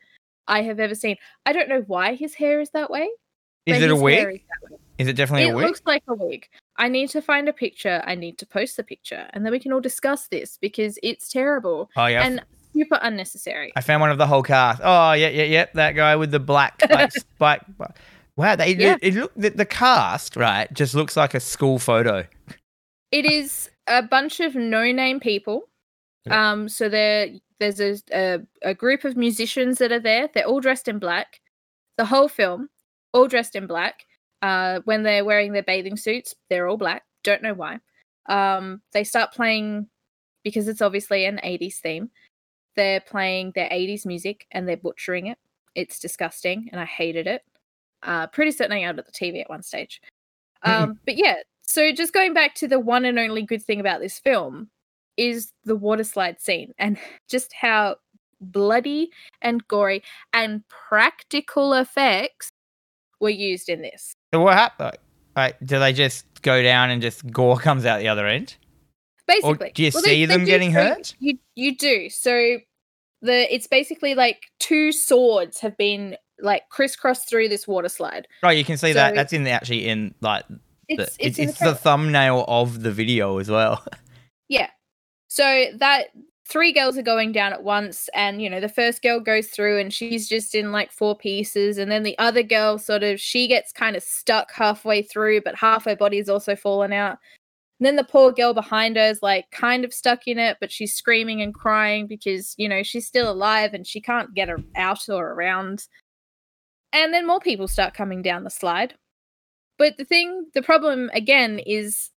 I have ever seen. I don't know why his hair is that way. Is it a wig? Is, is it definitely it a wig? It looks like a wig. I need to find a picture. I need to post the picture. And then we can all discuss this because it's terrible. Oh, yeah. And super unnecessary. I found one of the whole cast. Oh, yeah, yeah, yeah. That guy with the black like, spike. Wow, they, yeah. it, it look, the, the cast, right, just looks like a school photo. It is a bunch of no-name people. Yeah. Um, so there, there's a, a, a group of musicians that are there. They're all dressed in black. The whole film, all dressed in black. Uh, when they're wearing their bathing suits, they're all black. Don't know why. Um, they start playing, because it's obviously an eighties theme, they're playing their eighties music and they're butchering it. It's disgusting and I hated it. Uh, pretty certainly out at the T V at one stage. Um, but yeah, so just going back to the one and only good thing about this film is the water slide scene and just how bloody and gory and practical effects were used in this. So what happened? Uh, do they just go down and just gore comes out the other end? Basically. Or do you well, see they, them they do, getting hurt? You you do. So the it's basically like two swords have been like crisscrossed through this water slide. Right, you can see so that. That's in the, actually in like it's the, it's, it's, in it's the, the thumbnail of the video as well. Yeah. So that three girls are going down at once, and you know the first girl goes through and she's just in like four pieces, and then the other girl sort of she gets kind of stuck halfway through, but half her body's also fallen out. And then the poor girl behind her is like kind of stuck in it, but she's screaming and crying because you know she's still alive and she can't get her out or around. And then more people start coming down the slide. But the thing, the problem again is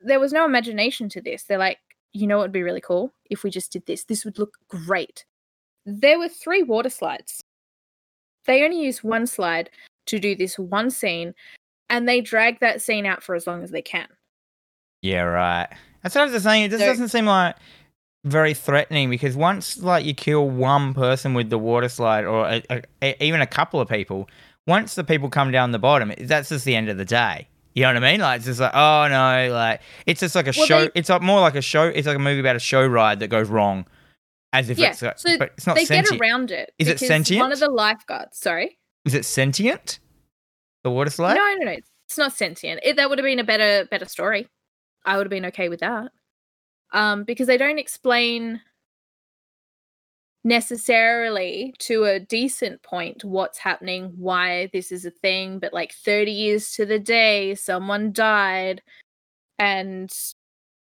there was no imagination to this. They're like, you know what would be really cool? If we just did this. This would look great. There were three water slides. They only used one slide to do this one scene, and they drag that scene out for as long as they can. Yeah, right. That's what I was just saying. It just so, doesn't seem like very threatening, because once like you kill one person with the water slide, or a, a, a, even a couple of people, once the people come down the bottom, that's just the end of the day. You know what I mean? Like, it's just like, oh, no, like, it's just like a well, show. They, it's like more like a show. It's like a movie about a show ride that goes wrong. As if yeah, it's, like, so but it's not they sentient. They get around it. Is it sentient? One of the lifeguards, sorry. Is it sentient? The water slide? No, no, no. It's not sentient. It, that would have been a better better story. I would have been okay with that. Um, because they don't explain necessarily to a decent point what's happening, why this is a thing, but like thirty years to the day someone died, and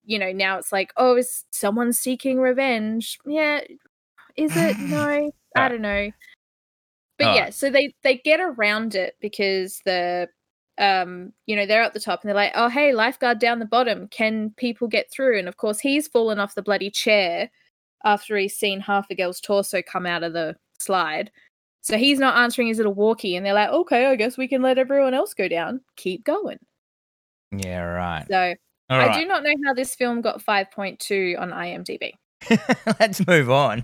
you know now it's like, oh, is someone seeking revenge? Yeah, is it? No. I don't know, but oh. yeah so they they get around it because the um you know they're at the top and they're like, oh hey, lifeguard down the bottom, can people get through? And of course he's fallen off the bloody chair after he's seen half a girl's torso come out of the slide. So he's not answering his little walkie, and they're like, okay, I guess we can let everyone else go down. Keep going. Yeah, right. So All I right. do not know how this film got five point two on I M D B. Let's move on.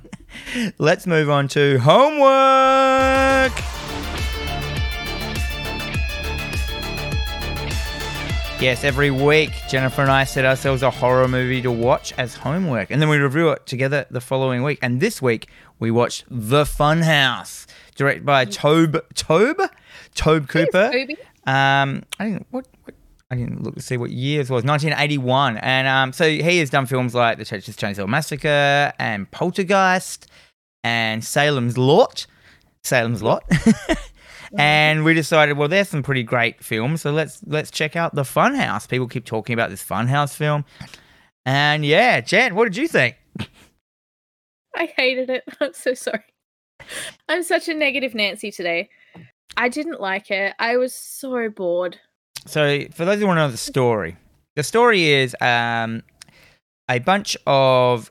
Let's move on to homework. Yes, every week, Jennifer and I set ourselves a horror movie to watch as homework, and then we review it together the following week. And this week, we watched The Funhouse, directed by Tobe, Tobe? Tobe Cooper. Um, I didn't, what, what, I didn't look to see what year it was, nineteen eighty-one. And um, so he has done films like The Texas Chainsaw Massacre and Poltergeist and Salem's Lot. Salem's Lot. And we decided, well, there's some pretty great films, so let's let's check out The Funhouse. People keep talking about this Funhouse film. And, yeah, Jen, what did you think? I hated it. I'm so sorry. I'm such a negative Nancy today. I didn't like it. I was so bored. So, for those who want to know the story, the story is um, a bunch of...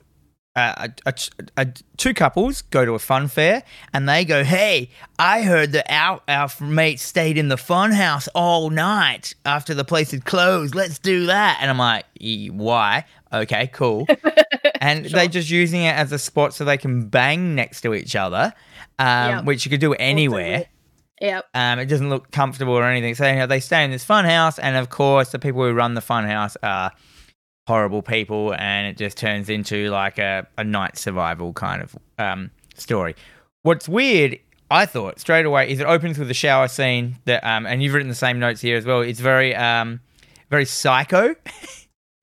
Uh, a, a, a, two couples go to a fun fair, and they go, hey, I heard that our, our mate stayed in the fun house all night after the place had closed. Let's do that. And I'm like, e- why? Okay, cool. And sure. They're just using it as a spot so they can bang next to each other, um, yep. which you could do anywhere. Yep. Um, it doesn't look comfortable or anything. So you know, they stay in this fun house, and, of course, the people who run the fun house are – horrible people, and it just turns into like a, a night survival kind of um, story. What's weird, I thought, straight away, is it opens with a shower scene that, um, and you've written the same notes here as well. It's very, um, very psycho.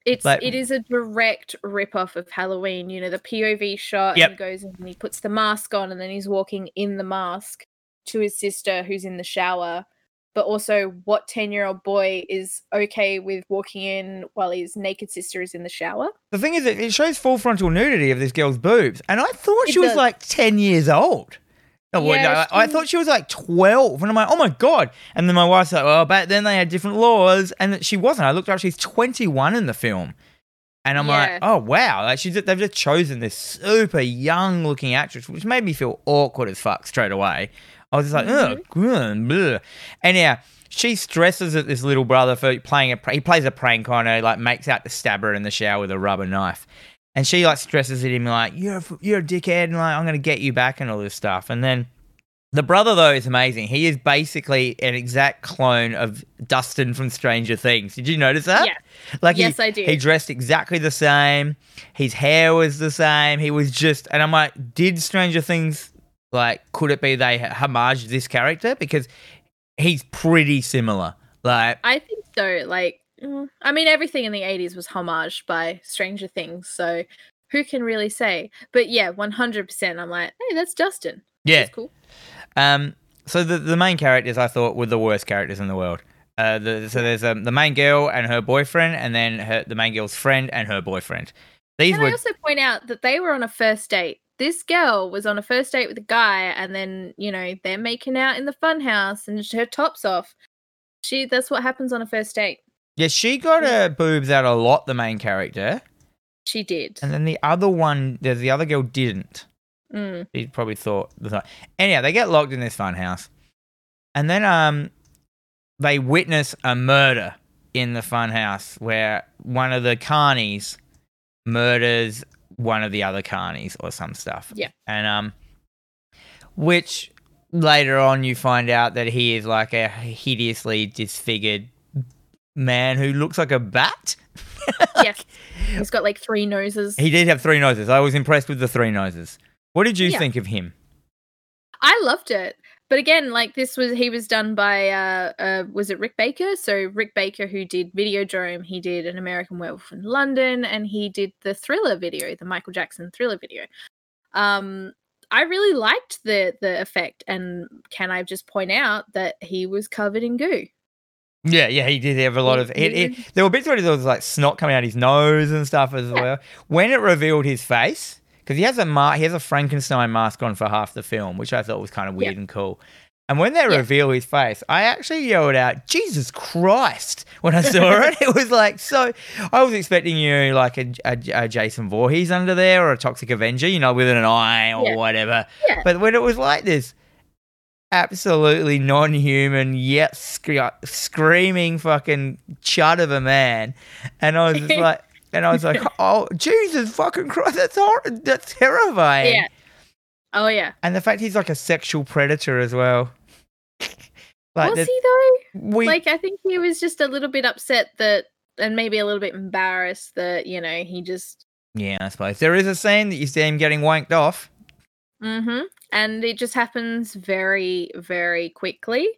It's like, it is a direct ripoff of Halloween. You know, the P O V shot. Yep. And he goes and he puts the mask on, and then he's walking in the mask to his sister who's in the shower. But also, what ten-year-old boy is okay with walking in while his naked sister is in the shower? The thing is, it shows full frontal nudity of this girl's boobs, and I thought it she does. was like ten years old. No, yeah, wait, no, she... I thought she was like twelve, and I'm like, oh my god! And then my wife's like, well, back then they had different laws, and she wasn't. I looked up; she's twenty-one in the film, and I'm yeah. like, oh wow! Like she's they've just chosen this super young-looking actress, which made me feel awkward as fuck straight away. I was just like, oh, mm-hmm. Anyhow, she stresses at this little brother for playing a he plays a prank on her, like makes out to stab her in the shower with a rubber knife, and she like stresses at him like, you're a, you're a dickhead, and like I'm gonna get you back and all this stuff, and then The brother, though, is amazing. He is basically an exact clone of Dustin from Stranger Things. Did you notice that? Yeah. Like yes, he, I did. He dressed exactly the same. His hair was the same. He was just – and I'm like, did Stranger Things – like, could it be they homaged this character? Because he's pretty similar. Like, I think so. Like, I mean, everything in the eighties was homaged by Stranger Things, so who can really say? But, yeah, one hundred percent I'm like, hey, that's Dustin. Yeah. That's cool. Um, so the the main characters I thought were the worst characters in the world. Uh, the, so there's um, the main girl and her boyfriend, and then her, the main girl's friend and her boyfriend. These Can were... I also point out that they were on a first date. This girl was on a first date with a guy, and then, you know, they're making out in the funhouse, and her top's off. She That's what happens on a first date. Yeah, she got yeah. her boobs out a lot, the main character. She did. And then the other one, the, the other girl didn't. Mm. He probably thought. Anyhow, they get locked in this funhouse, and then um, they witness a murder in the funhouse where one of the carnies murders one of the other carnies or some stuff. Yeah, and um, which later on you find out that he is like a hideously disfigured man who looks like a bat. Yes, yeah. He's got like three noses. He did have three noses. I was impressed with the three noses. What did you yeah. think of him? I loved it. But again, like this was, he was done by, uh, uh, was it Rick Baker? So Rick Baker, who did Videodrome, he did An American Werewolf in London, and he did the Thriller video, the Michael Jackson Thriller video. Um, I really liked the the effect. And can I just point out that he was covered in goo? Yeah, yeah, he did have a lot of... It, it, there were bits where there was like snot coming out his nose and stuff as yeah. well. When it revealed his face... Because he has a ma- he has a Frankenstein mask on for half the film, which I thought was kind of weird yeah. and cool. And when they yeah. reveal his face, I actually yelled out, "Jesus Christ!" when I saw it. It was like, so I was expecting you like a, a, a Jason Voorhees under there or a Toxic Avenger, you know, with an eye or yeah. whatever. Yeah. But when it was like this absolutely non-human yet sc- screaming fucking chud of a man, and I was just like. And I was like, oh, Jesus fucking Christ, that's hor- that's terrifying. Yeah. Oh, yeah. And the fact he's like a sexual predator as well. Like, was he, though? We... Like, I think he was just a little bit upset that, and maybe a little bit embarrassed that, you know, he just. Yeah, I suppose. There is a scene that you see him getting wanked off. Mm-hmm. And it just happens very, very quickly.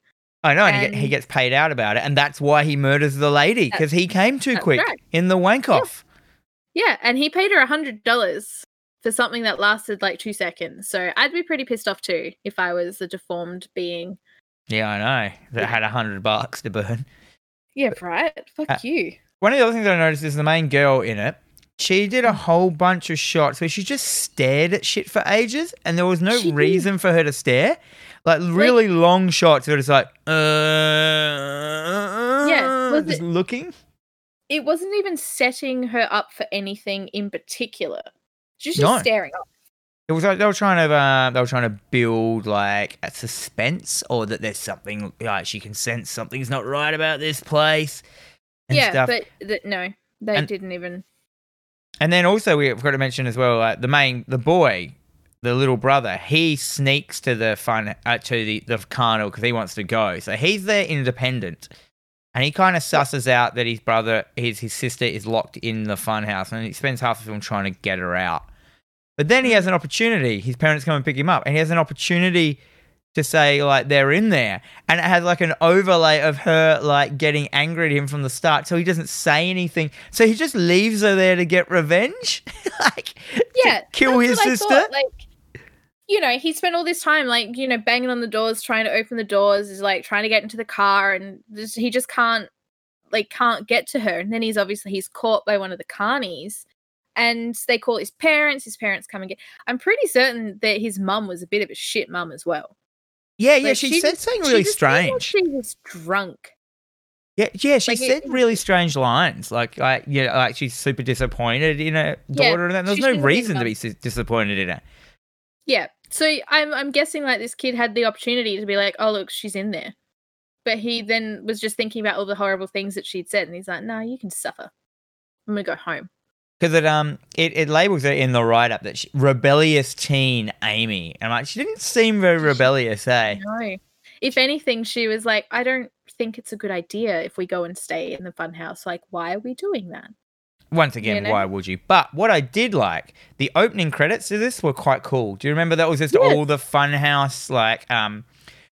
I know, and, and he gets paid out about it, and that's why he murders the lady, because he came too quick right. in the wank-off. Yeah. yeah, and he paid her one hundred dollars for something that lasted like two seconds, so I'd be pretty pissed off too if I was a deformed being. Yeah, I know, that yeah. had one hundred bucks to burn. Yeah, but, right? Fuck uh, you. One of the other things I noticed is the main girl in it, she did a whole bunch of shots where she just stared at shit for ages, and there was no she reason did. for her to stare. Like, really like, long shots where it's like, uh, yeah, was just it, looking. It wasn't even setting her up for anything in particular. She was just no. staring up. It was like they were trying to uh, they were trying to build like a suspense, or that there's something like she can sense something's not right about this place. And yeah, stuff. but th- no, they and, didn't even. And then also we forgot to mention as well, like the main the boy. The little brother, he sneaks to the fun uh, to the, the carnal because he wants to go. So he's there independent, and he kind of susses out that his brother, his his sister is locked in the funhouse, and he spends half the film trying to get her out. But then he has an opportunity. His parents come and pick him up, and he has an opportunity to say like they're in there, and it has like an overlay of her like getting angry at him from the start, so he doesn't say anything. So he just leaves her there to get revenge, like yeah, to kill his sister. Thought, like- You know, he spent all this time, like, you know, banging on the doors, trying to open the doors, is like trying to get into the car, and just, he just can't, like, can't get to her. And then he's obviously he's caught by one of the carnies, and they call his parents. His parents come and get. I'm pretty certain that his mum was a bit of a shit mum as well. Yeah, like, yeah, she, she said just, something really she strange. She was drunk. Yeah, yeah, she like said it, really strange lines, like, like, yeah, like she's super disappointed in her daughter, yeah, and there's no reason to be disappointed in her. Yeah, so I'm I'm guessing like this kid had the opportunity to be like, oh look, she's in there, but he then was just thinking about all the horrible things that she'd said, and he's like, no, nah, you can suffer. I'm gonna go home. because it um it, it labels her in the write up that she, rebellious teen Amy, and I'm like, she didn't seem very rebellious, eh? No. If anything, she was like, I don't think it's a good idea if we go and stay in the funhouse. Like, why are we doing that? Once again, you know? Why would you? But what I did like, the opening credits to this were quite cool. Do you remember that was just yes. all the funhouse, like, um,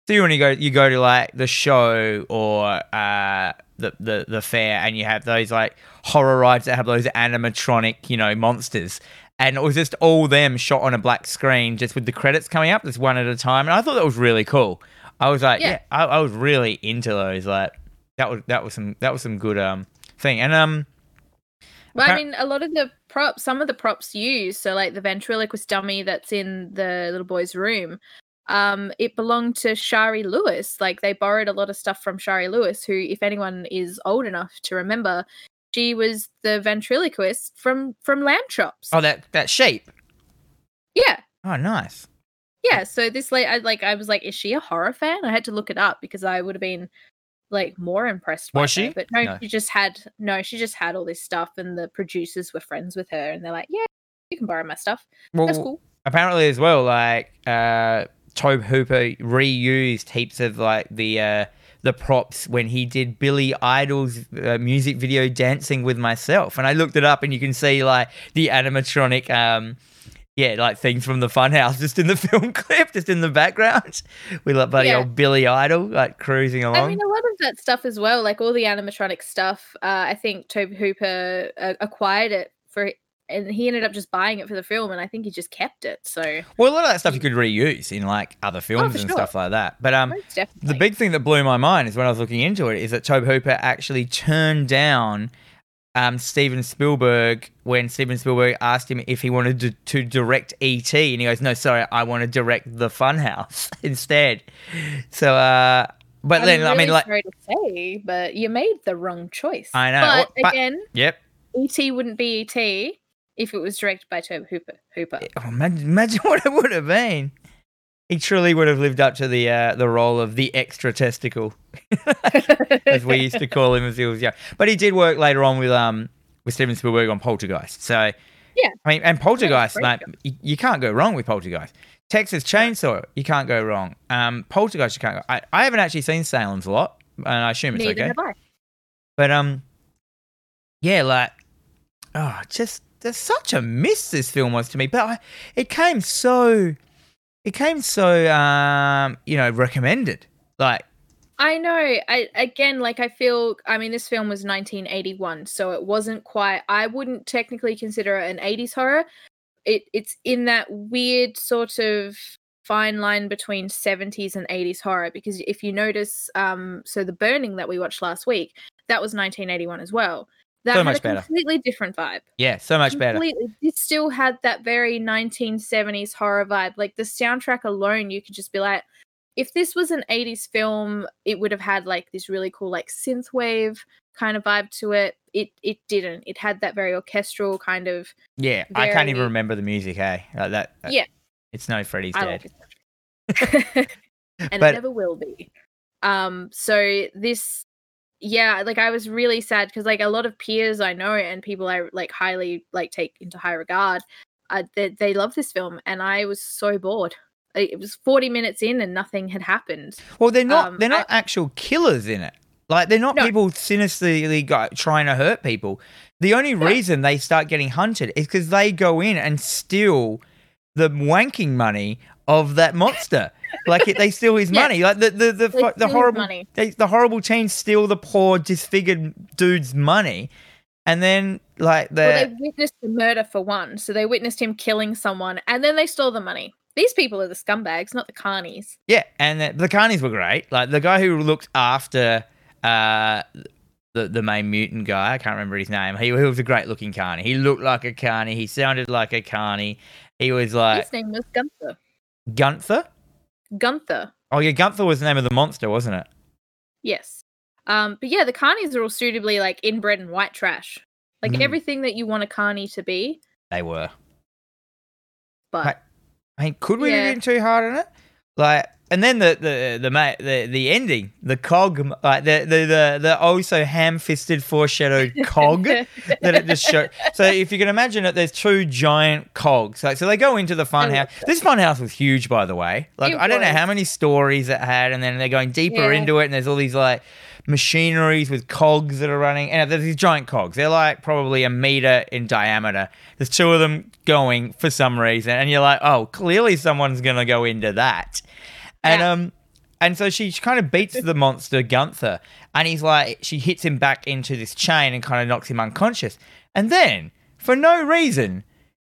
so when you go, you go to like the show or uh, the, the the fair, and you have those like horror rides that have those animatronic, you know, monsters. And it was just all them shot on a black screen, just with the credits coming up, just one at a time. And I thought that was really cool. I was like, yeah, yeah I, I was really into those. Like, that was that was some that was some good um thing. And um, well, I mean, a lot of the props, some of the props used, so like the ventriloquist dummy that's in the little boy's room, um, it belonged to Shari Lewis. Like, they borrowed a lot of stuff from Shari Lewis, who, if anyone is old enough to remember, she was the ventriloquist from from Lamb Chops. Oh, that that sheep. Yeah. Oh, nice. Yeah, so this late, I like. I was like, is she a horror fan? I had to look it up because I would have been like more impressed. Was she? Her, but no, no, she just had no. She just had all this stuff, and the producers were friends with her, and they're like, yeah, you can borrow my stuff. Well, that's cool. Apparently, as well, like uh, Tobe Hooper reused heaps of like the uh, the props when he did Billy Idol's uh, music video "Dancing with Myself," and I looked it up, and you can see like the animatronic. Um, Yeah, like things from the Funhouse, just in the film clip, just in the background. We love buddy yeah. old Billy Idol, like cruising along. I mean, a lot of that stuff as well, like all the animatronic stuff. Uh, I think Tobe Hooper uh, acquired it for, and he ended up just buying it for the film, and I think he just kept it. So, well, a lot of that stuff you could reuse in like other films oh, and sure. stuff like that. But um, the big thing that blew my mind is when I was looking into it is that Tobe Hooper actually turned down. Um, Steven Spielberg, when Steven Spielberg asked him if he wanted to, to direct E T, and he goes, no, sorry, I want to direct The Funhouse instead. So, uh, but I'm then, really I mean, like. Sorry to say, but you made the wrong choice. I know. But, well, but again, yep. E T wouldn't be E T if it was directed by Tobe Hooper. Hooper. Oh, imagine, imagine what it would have been. He truly would have lived up to the uh, the role of the extra testicle, as we used to call him as he was young. But he did work later on with um with Steven Spielberg on Poltergeist. So yeah, I mean, and Poltergeist, like, you, you can't go wrong with Poltergeist. Texas Chainsaw, you can't go wrong. Um, Poltergeist, you can't go. I, I haven't actually seen Salem's Lot, and I assume it's Neither okay. Have I. But um, yeah, like oh, just there's such a miss this film was to me. But I, it came so. It came so, um, you know, recommended. Like, I know. I again, like, I feel. I mean, this film was nineteen eighty-one, so it wasn't quite. I wouldn't technically consider it an eighties horror. It it's in that weird sort of fine line between seventies and eighties horror, because if you notice, um, so The Burning that we watched last week, that was nineteen eighty-one as well. That so had much a better. Completely different vibe. Yeah, so much completely. Better. It still had that very nineteen seventies horror vibe. Like, the soundtrack alone, you could just be like, if this was an eighties film, it would have had like this really cool like synthwave kind of vibe to it. It it didn't. It had that very orchestral kind of. Yeah, very... I can't even remember the music. Hey, like that. that yeah, it's no Freddy's Dead. Like and but... it never will be. Um. So this. Yeah, like, I was really sad because, like, a lot of peers I know and people I, like, highly, like, take into high regard, uh, they, they love this film, and I was so bored. It was forty minutes in and nothing had happened. Well, they're not um, they're not I, actual killers in it. Like, they're not no. people sinisterly go, trying to hurt people. The only yeah. reason they start getting hunted is because they go in and steal the wanking money of that monster. Like, it, they steal his yeah. money. Like the the the, the, the horrible they, the horrible teens steal the poor disfigured dude's money, and then like the well, they witnessed the murder for one, so they witnessed him killing someone, and then they stole the money. These people are the scumbags, not the carnies. Yeah, and the, the carnies were great. Like the guy who looked after uh the the main mutant guy, I can't remember his name. He, he was a great looking carny. He looked like a carny. He sounded like a carny. He was like his name was Gunther. Gunther. Gunther. Oh, yeah, Gunther was the name of the monster, wasn't it? Yes. Um, but yeah, the carnies are all suitably, like, inbred and white trash. Like, mm. everything that you want a carny to be. They were. But. I, I mean, could we yeah. have been too hard on it? Like, And then the the the the, the ending, the cog, like the the the, the oh so ham-fisted foreshadowed cog that it just showed. So if you can imagine it, there's two giant cogs. Like so, they go into the funhouse. This funhouse was huge, by the way. Like I don't know how many stories it had, and then they're going deeper yeah. into it, and there's all these like machineries with cogs that are running, and there's these giant cogs. They're like probably a meter in diameter. There's two of them going for some reason, and you're like, oh, clearly someone's gonna go into that. And yeah. um, and so she kind of beats the monster Gunther, and he's like, she hits him back into this chain and kind of knocks him unconscious. And then, for no reason,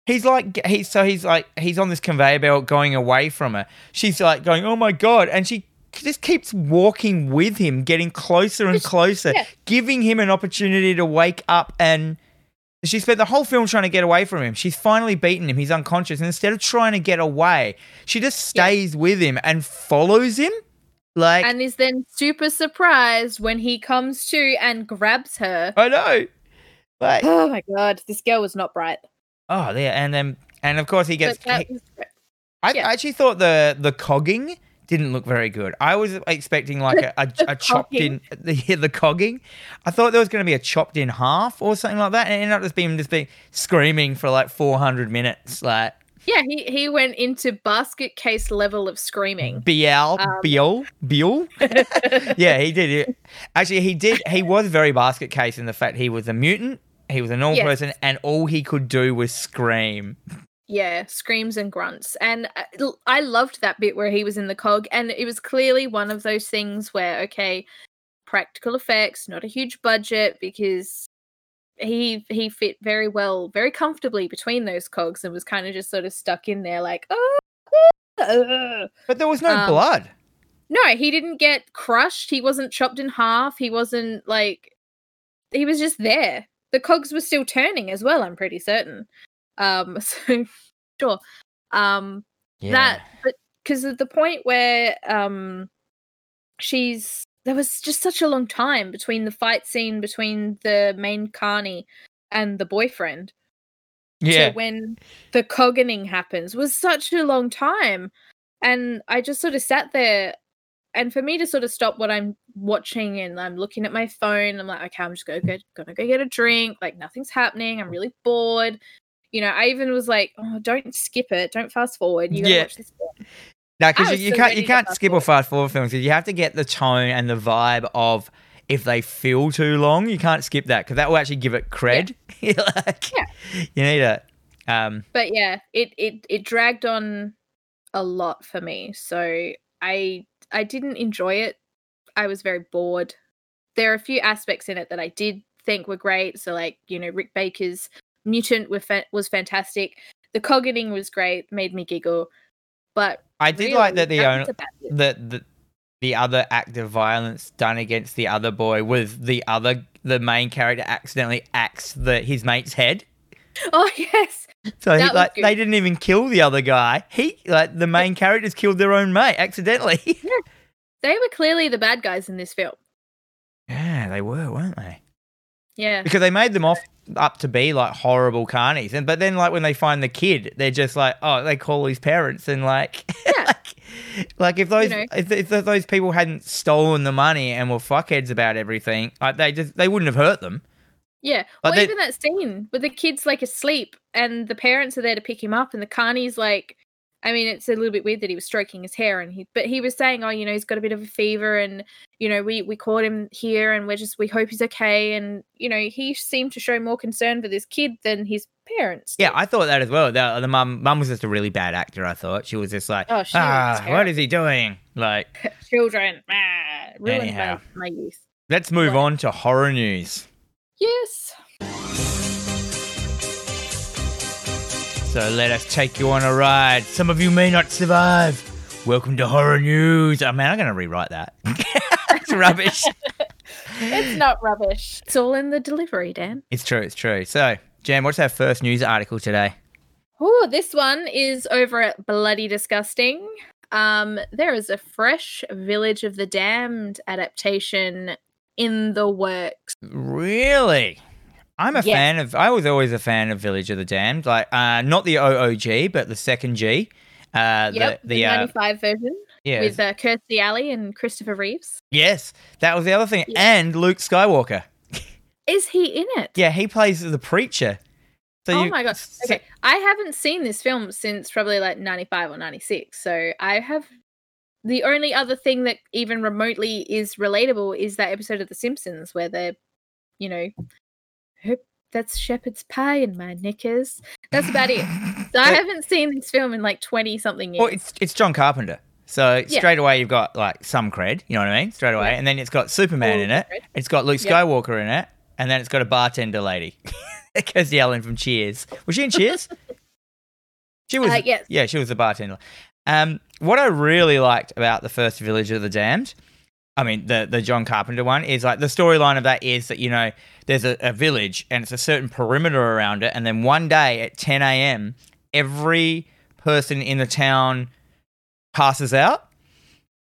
he's like, he's so he's like, he's on this conveyor belt going away from her. She's like going, oh my god, and she just keeps walking with him, getting closer and closer, yeah. giving him an opportunity to wake up. And she spent the whole film trying to get away from him. She's finally beaten him. He's unconscious. And instead of trying to get away, she just stays yeah. with him and follows him. Like, and is then super surprised when he comes to and grabs her. I know. Like, oh, my God. This girl was not bright. Oh, yeah. And then, and of course, he gets... He, was, yeah. I, I actually thought the, the cogging didn't look very good. I was expecting like a, a, a chopped in, the, the cogging. I thought there was going to be a chopped in half or something like that, and it ended up just being just being screaming for like four hundred minutes. Like, yeah, he, he went into basket case level of screaming. Biel, um, Biel, Biel. Yeah, he did. Actually, he did. He was very basket case in the fact he was a mutant. He was a normal yes. person, and all he could do was scream. Yeah, screams and grunts. And I loved that bit where he was in the cog, and it was clearly one of those things where, okay, practical effects, not a huge budget, because he he fit very well, very comfortably between those cogs and was kind of just sort of stuck in there like, oh. Uh. But there was no um, blood. No, he didn't get crushed. He wasn't chopped in half. He wasn't like, he was just there. The cogs were still turning as well, I'm pretty certain. Um, so sure. Um, yeah. that, but because at the point where, um, she's, there was just such a long time between the fight scene between the main carny and the boyfriend. Yeah. To when the coggening happens was such a long time. And I just sort of sat there, and for me to sort of stop what I'm watching and I'm looking at my phone, I'm like, okay, I'm just gonna go, gonna go get a drink. Like nothing's happening. I'm really bored. You know, I even was like, "Oh, don't skip it. Don't fast forward. You gotta yeah. watch this." No, because you, you so can't you can't skip forward. or fast forward films. You have to get the tone and the vibe of if they feel too long, you can't skip that because that will actually give it cred. Yeah. like, yeah. You need it. Um, but yeah, it, it it dragged on a lot for me, so I I didn't enjoy it. I was very bored. There are a few aspects in it that I did think were great. So like, you know, Rick Baker's mutant was fantastic. The cogniting was great, made me giggle. But I did really, like that the only that the, the other act of violence done against the other boy was the other the main character accidentally axed the his mate's head. Oh yes. So he, like they didn't even kill the other guy. He like the main characters killed their own mate accidentally. Yeah. They were clearly the bad guys in this film. Yeah, they were, weren't they? Yeah. Because they made them off up to be like horrible carnies, and but then like when they find the kid, they're just like, oh, they call his parents and like, yeah. like, like if those you know. if, if those people hadn't stolen the money and were fuckheads about everything, like they just they wouldn't have hurt them. Yeah, like, or they, even that scene where the kid's like asleep and the parents are there to pick him up, and the carnie's like, I mean, it's a little bit weird that he was stroking his hair, and he but he was saying, oh, you know, he's got a bit of a fever, and you know, we, we caught him here, and we're just we hope he's okay, and you know, he seemed to show more concern for this kid than his parents. Yeah, did. I thought that as well. The, the mum mum was just a really bad actor. I thought she was just like, oh, ah, what is he doing? Like children, ah, ruined my, my youth. Let's move well, on to horror news. Yes. So let us take you on a ride. Some of you may not survive. Welcome to Horror News. Oh, man, I'm going to rewrite that. It's rubbish. It's not rubbish. It's all in the delivery, Dan. It's true, it's true. So, Jan, what's our first news article today? Oh, this one is over at Bloody Disgusting. Um, there is a fresh Village of the Damned adaptation in the works. Really? I'm a yeah. fan of, I was always a fan of Village of the Damned, like uh, not the O O G, but the second G. Uh, yep, the, the, the ninety-five uh, version. yeah, with uh, Kirstie Alley and Christopher Reeves. Yes, that was the other thing. Yeah. And Luke Skywalker. Is he in it? Yeah, he plays the preacher. So oh, you, my gosh. Okay, I haven't seen this film since probably like ninety-five or ninety-six, so I have... The only other thing that even remotely is relatable is that episode of The Simpsons where they're, you know, hope that's shepherd's pie in my knickers. That's about it. So I haven't seen this film in like twenty-something years. Well, it's it's John Carpenter. So yeah. Straight away you've got like some cred, you know what I mean? Straight away. Yeah. And then it's got Superman All in it. Cred. It's got Luke Skywalker yeah. in it. And then it's got a bartender lady. Kirstie Alley from Cheers. Was she in Cheers? She was. Uh, yes. Yeah, she was the bartender. Um, what I really liked about the first Village of the Damned, I mean, the, the John Carpenter one, is like the storyline of that is that, you know, there's a, a village and it's a certain perimeter around it. And then one day at ten a.m., every person in the town passes out.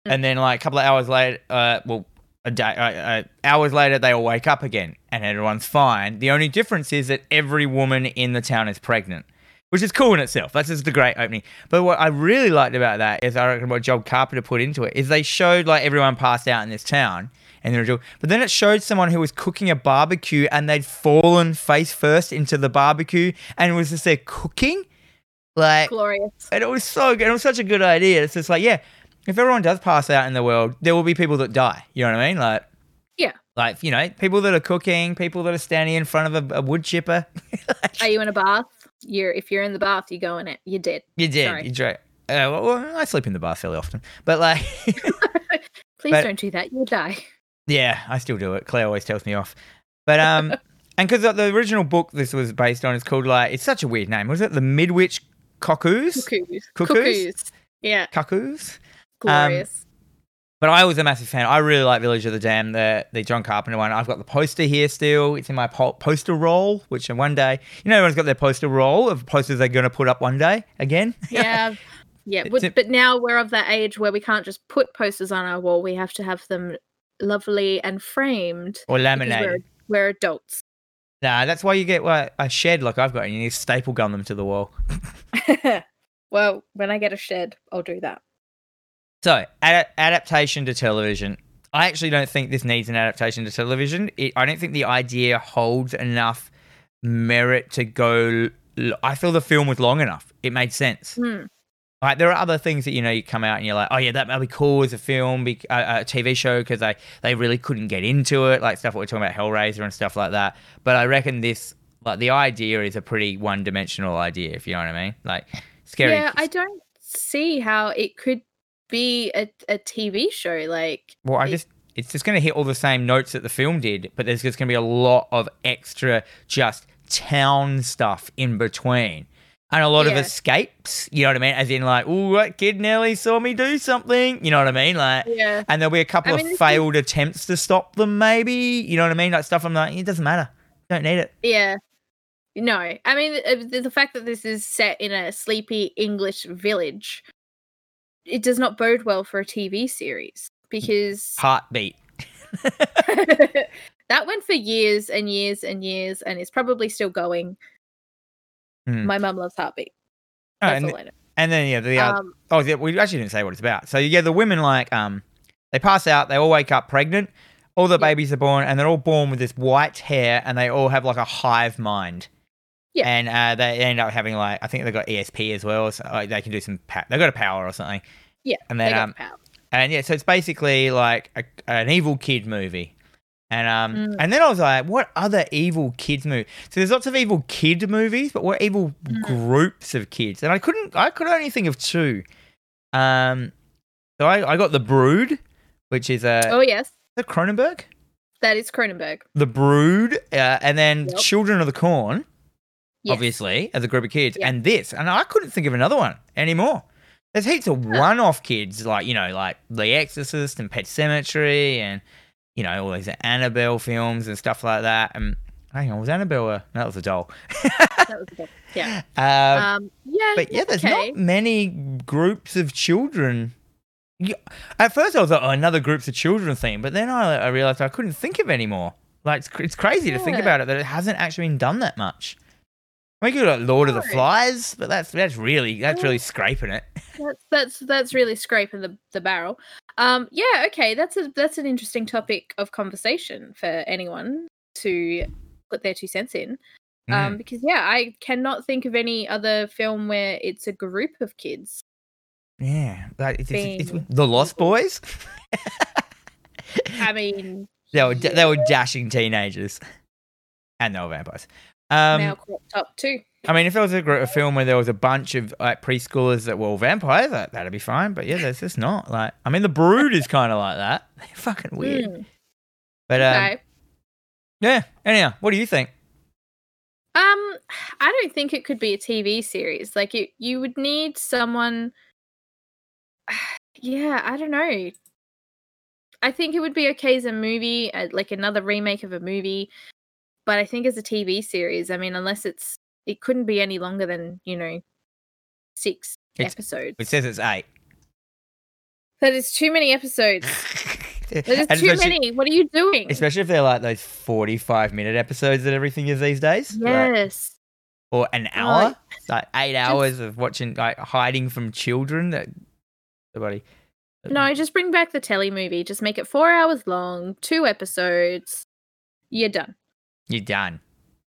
Mm. And then like a couple of hours later, uh, well, a day, uh, uh, hours later, they all wake up again and everyone's fine. The only difference is that every woman in the town is pregnant. Which is cool in itself. That's just the great opening. But what I really liked about that is I reckon what John Carpenter put into it is they showed like everyone passed out in this town, and they were, but then it showed someone who was cooking a barbecue and they'd fallen face first into the barbecue and it was just their cooking, like glorious. And it was so good. It was such a good idea. It's just like yeah, if everyone does pass out in the world, there will be people that die. You know what I mean? Like yeah, like you know people that are cooking, people that are standing in front of a, a wood chipper. Like, are you in a bath? You're if you're in the bath, you go in it. You're dead. You're dead. Sorry. You're dry. Uh, well, well, I sleep in the bath fairly often, but like, please but, don't do that. You'll die. Yeah, I still do it. Claire always tells me off, but um, and because the original book this was based on is called like it's such a weird name. Was it the Midwich Cuckoos? Cuckoos. Cuckoos. Yeah. Cuckoos. Glorious. Um, But I was a massive fan. I really like Village of the Damned, the the John Carpenter one. I've got the poster here still. It's in my po- poster roll, which one day, you know, everyone's got their poster roll of posters they're going to put up one day again. Yeah. Yeah. But, but now we're of that age where we can't just put posters on our wall. We have to have them lovely and framed. Or laminated. We're, we're adults. Nah, that's why you get well, a shed like I've got and you need to staple gun them to the wall. Well, when I get a shed, I'll do that. So, ad- adaptation to television. I actually don't think this needs an adaptation to television. It, I don't think the idea holds enough merit to go... L- I feel the film was long enough. It made sense. Mm. Like, there are other things that, you know, you come out and you're like, oh, yeah, that would be cool as a film, be- a, a T V show, because they, they really couldn't get into it, like stuff what we're talking about, Hellraiser and stuff like that. But I reckon this... Like, the idea is a pretty one-dimensional idea, if you know what I mean. Like, scary. Yeah, I don't see how it could... be a, a T V show, like... Well, I it, just... It's just going to hit all the same notes that the film did, but there's just going to be a lot of extra just town stuff in between. And a lot yeah. of escapes, you know what I mean? As in, like, ooh, that kid nearly saw me do something, you know what I mean? Like, yeah. And there'll be a couple I mean, of failed is... attempts to stop them, maybe, you know what I mean? Like, stuff I'm like, it doesn't matter. Don't need it. Yeah. No. I mean, the, the fact that this is set in a sleepy English village... It does not bode well for a T V series because... Heartbeat. That went for years and years and years and is probably still going. Mm. My mum loves Heartbeat. Oh, That's and, all I know. And then, yeah, the other... Um, oh, yeah, we actually didn't say what it's about. So, yeah, the women, like, um, they pass out, they all wake up pregnant, all the yeah. babies are born, and they're all born with this white hair and they all have, like, a hive mind. Yeah. And uh, they end up having, like, I think they've got E S P as well. So, like, they can do some pa- – they've got a power or something. Yeah, and then, they got um, power. And, yeah, so it's basically like a, an evil kid movie. And um, mm. and then I was like, what other evil kids movie? So there's lots of evil kid movies, but what evil mm. groups of kids? And I couldn't – I could only think of two. Um, So I, I got The Brood, which is a – Oh, yes. Is that Cronenberg? That is Cronenberg. The Brood uh, and then yep. Children of the Corn. Yes. Obviously, as a group of kids, yeah. and this, and I couldn't think of another one anymore. There's heaps of one-off kids, like you know, like The Exorcist and Pet Sematary, and you know, all these Annabelle films and stuff like that. And hang on, was Annabelle? A, no, that was a doll. That was a doll. Yeah. Uh, um, yeah. But yeah, there's okay. not many groups of children. At first, I was like, oh, another groups of children thing, but then I, I realized I couldn't think of any more. Like it's, it's crazy yeah. to think about it that it hasn't actually been done that much. I think you got Lord of the Flies, but that's that's really that's really scraping it. That's that's that's really scraping the, the barrel. Um, yeah, okay, that's a that's an interesting topic of conversation for anyone to put their two cents in. Um, mm. Because yeah, I cannot think of any other film where it's a group of kids. Yeah, like it's, it's, it's the Lost Boys. I mean, they were yeah. they were dashing teenagers, and they were vampires. Um, now cropped up too. I mean, if there was a, a film where there was a bunch of like preschoolers that were all vampires, that, that'd be fine. But yeah, that's just not like. I mean, The Brood is kind of like that. They're fucking weird. Mm. But um, okay. yeah. Anyhow, what do you think? Um, I don't think it could be a T V series. Like you, you would need someone. Yeah, I don't know. I think it would be okay as a movie, like another remake of a movie. But I think as a T V series, I mean, unless it's, it couldn't be any longer than, you know, six it's, episodes. It says it's eight. That is too many episodes. That is too many. What are you doing? Especially if they're like those forty-five minute episodes that everything is these days. Yes. Like, or an hour. Like, like eight hours just, of watching, like hiding from children. That somebody. No, just bring back the telly movie. Just make it four hours long, two episodes. You're done. You're done.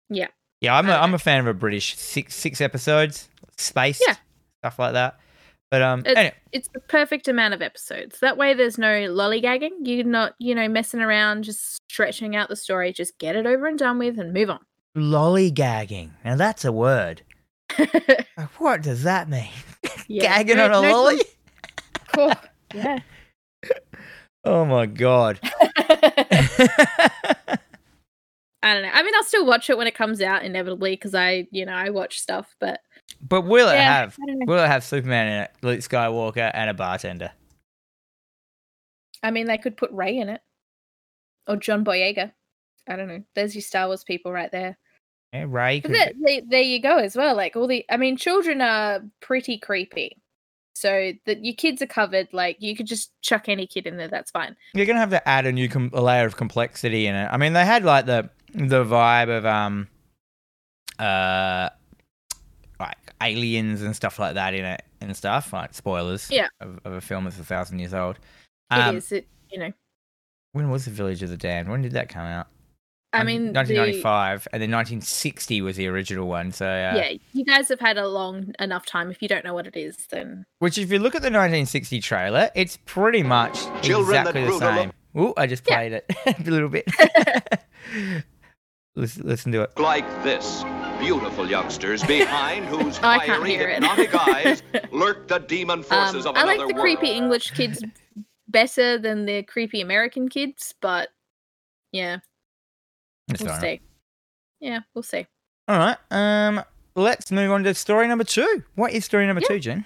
Yeah. Yeah, I'm a, I'm a fan of a British six six episodes, spaced, yeah. stuff like that. But um, it's, anyway. It's the perfect amount of episodes. That way, there's no lollygagging. You're not, you know, messing around, just stretching out the story. Just get it over and done with, and move on. Lollygagging. Now that's a word. What does that mean? Yeah. Gagging no, on a no lolly. Cool. Yeah. Oh my god. I don't know. I mean, I'll still watch it when it comes out inevitably because I, you know, I watch stuff. But but will yeah, it have? Will it have Superman in it, Luke Skywalker, and a bartender? I mean, they could put Rey in it or John Boyega. I don't know. There's your Star Wars people right there. Yeah, Rey. But that, they, there you go as well. Like all the, I mean, children are pretty creepy, so that your kids are covered. Like you could just chuck any kid in there. That's fine. You're gonna have to add a new com- a layer of complexity in it. I mean, they had like the. The vibe of um, uh, like aliens and stuff like that in it and stuff like spoilers. Yeah. Of, of a film that's a thousand years old. Um, it is. It you know. When was The Village of the Damned? When did that come out? I mean, nineteen ninety-five, the... and then nineteen sixty was the original one. So uh, yeah, you guys have had a long enough time. If you don't know what it is, then which if you look at the nineteen sixty trailer, it's pretty much Children exactly the same. Ooh, I just played yeah. it a little bit. Listen, listen to it. Like this, beautiful youngsters behind whose fiery hypnotic eyes lurk the demon forces um, of another world. I like the world. Creepy English kids better than the creepy American kids, but yeah, it's we'll see. Right. Yeah, we'll see. All right, um, let's move on to story number two. What is story number yeah. two, Jen?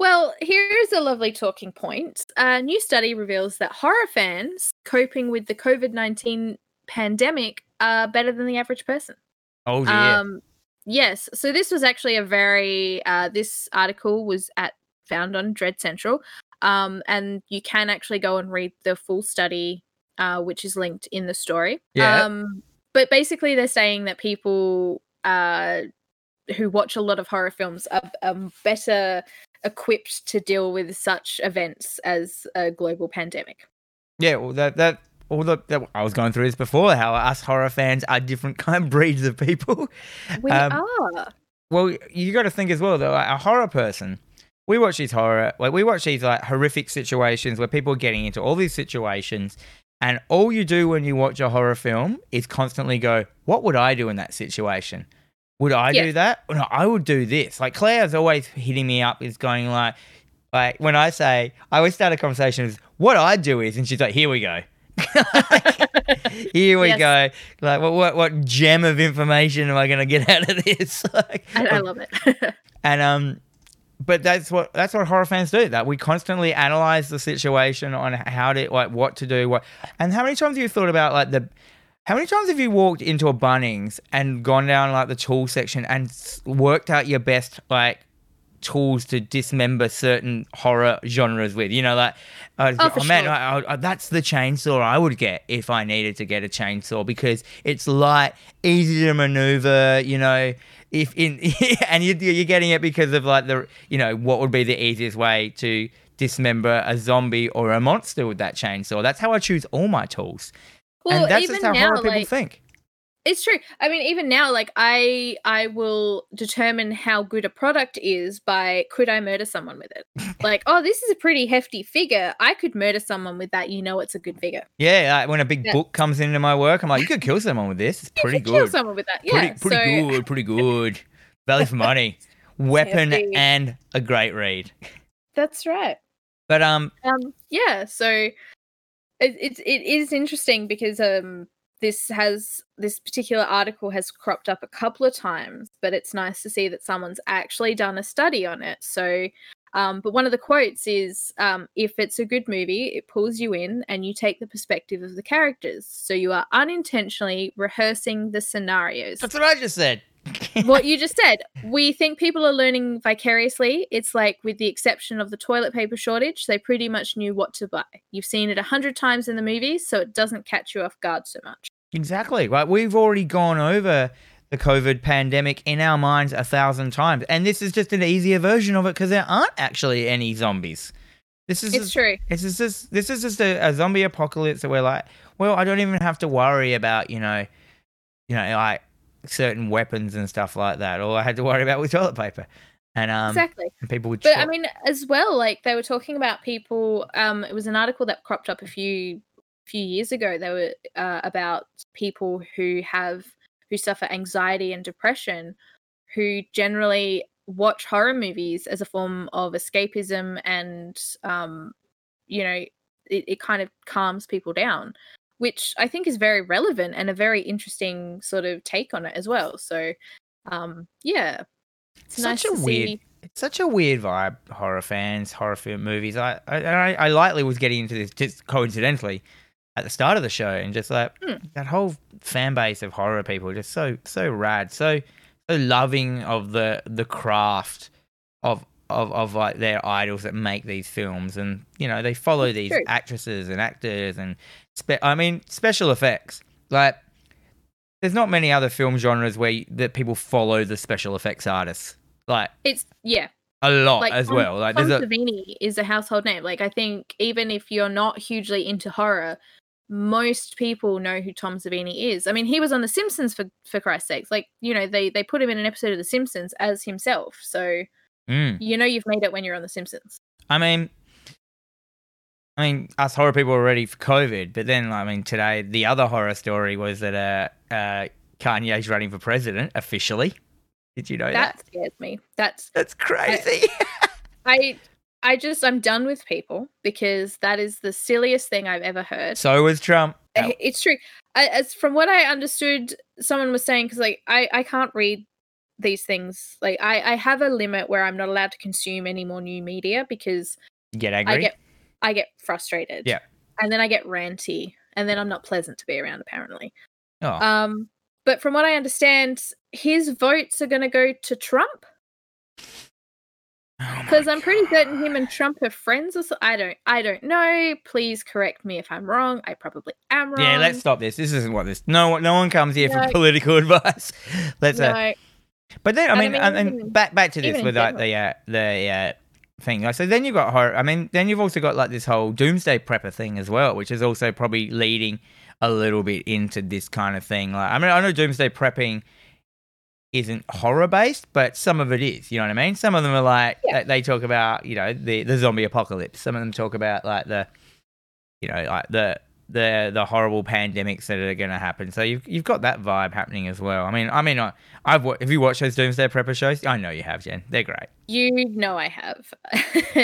Well, here's a lovely talking point. A new study reveals that horror fans coping with the covid nineteen pandemic are better than the average person. Oh, yeah. Um, yes. So this was actually a very, uh, this article was at found on Dread Central, um, and you can actually go and read the full study, uh, which is linked in the story. Yeah. Um, but basically they're saying that people uh, who watch a lot of horror films are, are better equipped to deal with such events as a global pandemic. Yeah, well, that... that- All the, that, I was going through this before, how us horror fans are different kind of breeds of people. We um, are. Well, you got to think as well, though, like a horror person, we watch these horror, like we watch these like horrific situations where people are getting into all these situations, and all you do when you watch a horror film is constantly go, what would I do in that situation? Would I yeah. do that? No, I would do this. Like Claire's always hitting me up is going like, like when I say, I always start a conversation with what I do is, and she's like, here we go. Like, here we yes. go. Like, what, what, what gem of information am I going to get out of this? Like, I, I love it. And um, but that's what that's what horror fans do. That we constantly analyze the situation on how to like what to do. What and how many times have you thought about like the how many times have you walked into a Bunnings and gone down like the tool section and worked out your best like tools to dismember certain horror genres with. You know, like, uh, oh, oh man, sure. I, I, that's the chainsaw I would get if I needed to get a chainsaw, because it's light, easy to maneuver, you know. If in and you, you're getting it because of like the, you know, what would be the easiest way to dismember a zombie or a monster with that chainsaw. That's how I choose all my tools. Well, and that's even just how now, horror people like, think. It's true. I mean, even now, like I, I will determine how good a product is by could I murder someone with it? Like, oh, this is a pretty hefty figure. I could murder someone with that. You know, it's a good figure. Yeah, like when a big yeah. book comes into my work, I'm like, you could kill someone with this. It's pretty you could good. Kill someone with that. Yeah, pretty, pretty so... good. Pretty good. Value for money. Weapon hefty. And a great read. That's right. But um, um yeah. So. It's it, it is interesting because um this has this particular article has cropped up a couple of times, but it's nice to see that someone's actually done a study on it. So, um, but one of the quotes is, um, if it's a good movie, it pulls you in and you take the perspective of the characters. So you are unintentionally rehearsing the scenarios. That's what I just said. What you just said. We think people are learning vicariously. It's like, with the exception of the toilet paper shortage, they pretty much knew what to buy. You've seen it a hundred times in the movies, so it doesn't catch you off guard so much. Exactly. Right. We've already gone over the COVID pandemic in our minds a thousand times, and this is just an easier version of it because there aren't actually any zombies. This is it's just, true. This is just this is just a, a zombie apocalypse that we're like, well, I don't even have to worry about, you know, you know, like. certain weapons and stuff like that. All I had to worry about was toilet paper. And um exactly. And people would But shop. I mean, as well, like they were talking about people, um it was an article that cropped up a few few years ago. They were uh, about people who have who suffer anxiety and depression, who generally watch horror movies as a form of escapism, and um you know, it, it kind of calms people down, which I think is very relevant and a very interesting sort of take on it as well. So, um, yeah, it's nice to see. It's such a weird vibe, horror fans, horror film movies. I, I, I lightly was getting into this just coincidentally at the start of the show, and just like mm. that whole fan base of horror people are just so so rad, so so loving of the the craft of. Of, of like their idols that make these films, and you know they follow it's these true. actresses and actors and spe- I mean special effects. Like there's not many other film genres where you, that people follow the special effects artists. Like it's yeah a lot like, as Tom, well. Like Tom Savini is a household name. Like I think even if you're not hugely into horror, most people know who Tom Savini is. I mean, he was on The Simpsons for for Christ's sakes. Like you know they they put him in an episode of The Simpsons as himself. So. Mm. You know you've made it when you're on The Simpsons. I mean, I mean, us horror people were ready for COVID, but then, I mean, today the other horror story was that uh, uh, Kanye's running for president officially. Did you know that? That scares me. That's that's crazy. I, I I just I'm done with people because that is the silliest thing I've ever heard. So was Trump. It's true. As from what I understood, someone was saying because like I I can't read. These things like I, I have a limit where I'm not allowed to consume any more new media because get angry. I get I get frustrated. Yeah. And then I get ranty and then I'm not pleasant to be around apparently. Oh. Um but from what I understand, his votes are gonna go to Trump. Because oh I'm pretty certain him and Trump are friends or so. I don't I don't know. Please correct me if I'm wrong. I probably am wrong. Yeah, let's stop this. This isn't what this no no one comes here no. for political advice. Let's no. uh, But then, I mean, and, I mean, and, and even, back back to this with like the uh, the uh, thing. So then you've got horror. I mean, then you've also got like this whole doomsday prepper thing as well, which is also probably leading a little bit into this kind of thing. Like, I mean, I know doomsday prepping isn't horror based, but some of it is. You know what I mean? Some of them are like yeah. they talk about you know the, the zombie apocalypse. Some of them talk about like the you know like the the the horrible pandemics that are going to happen. So you've you've got that vibe happening as well. I mean, I mean, I, I've have you watched those Doomsday Prepper shows? I know you have, Jen. They're great. You know I have.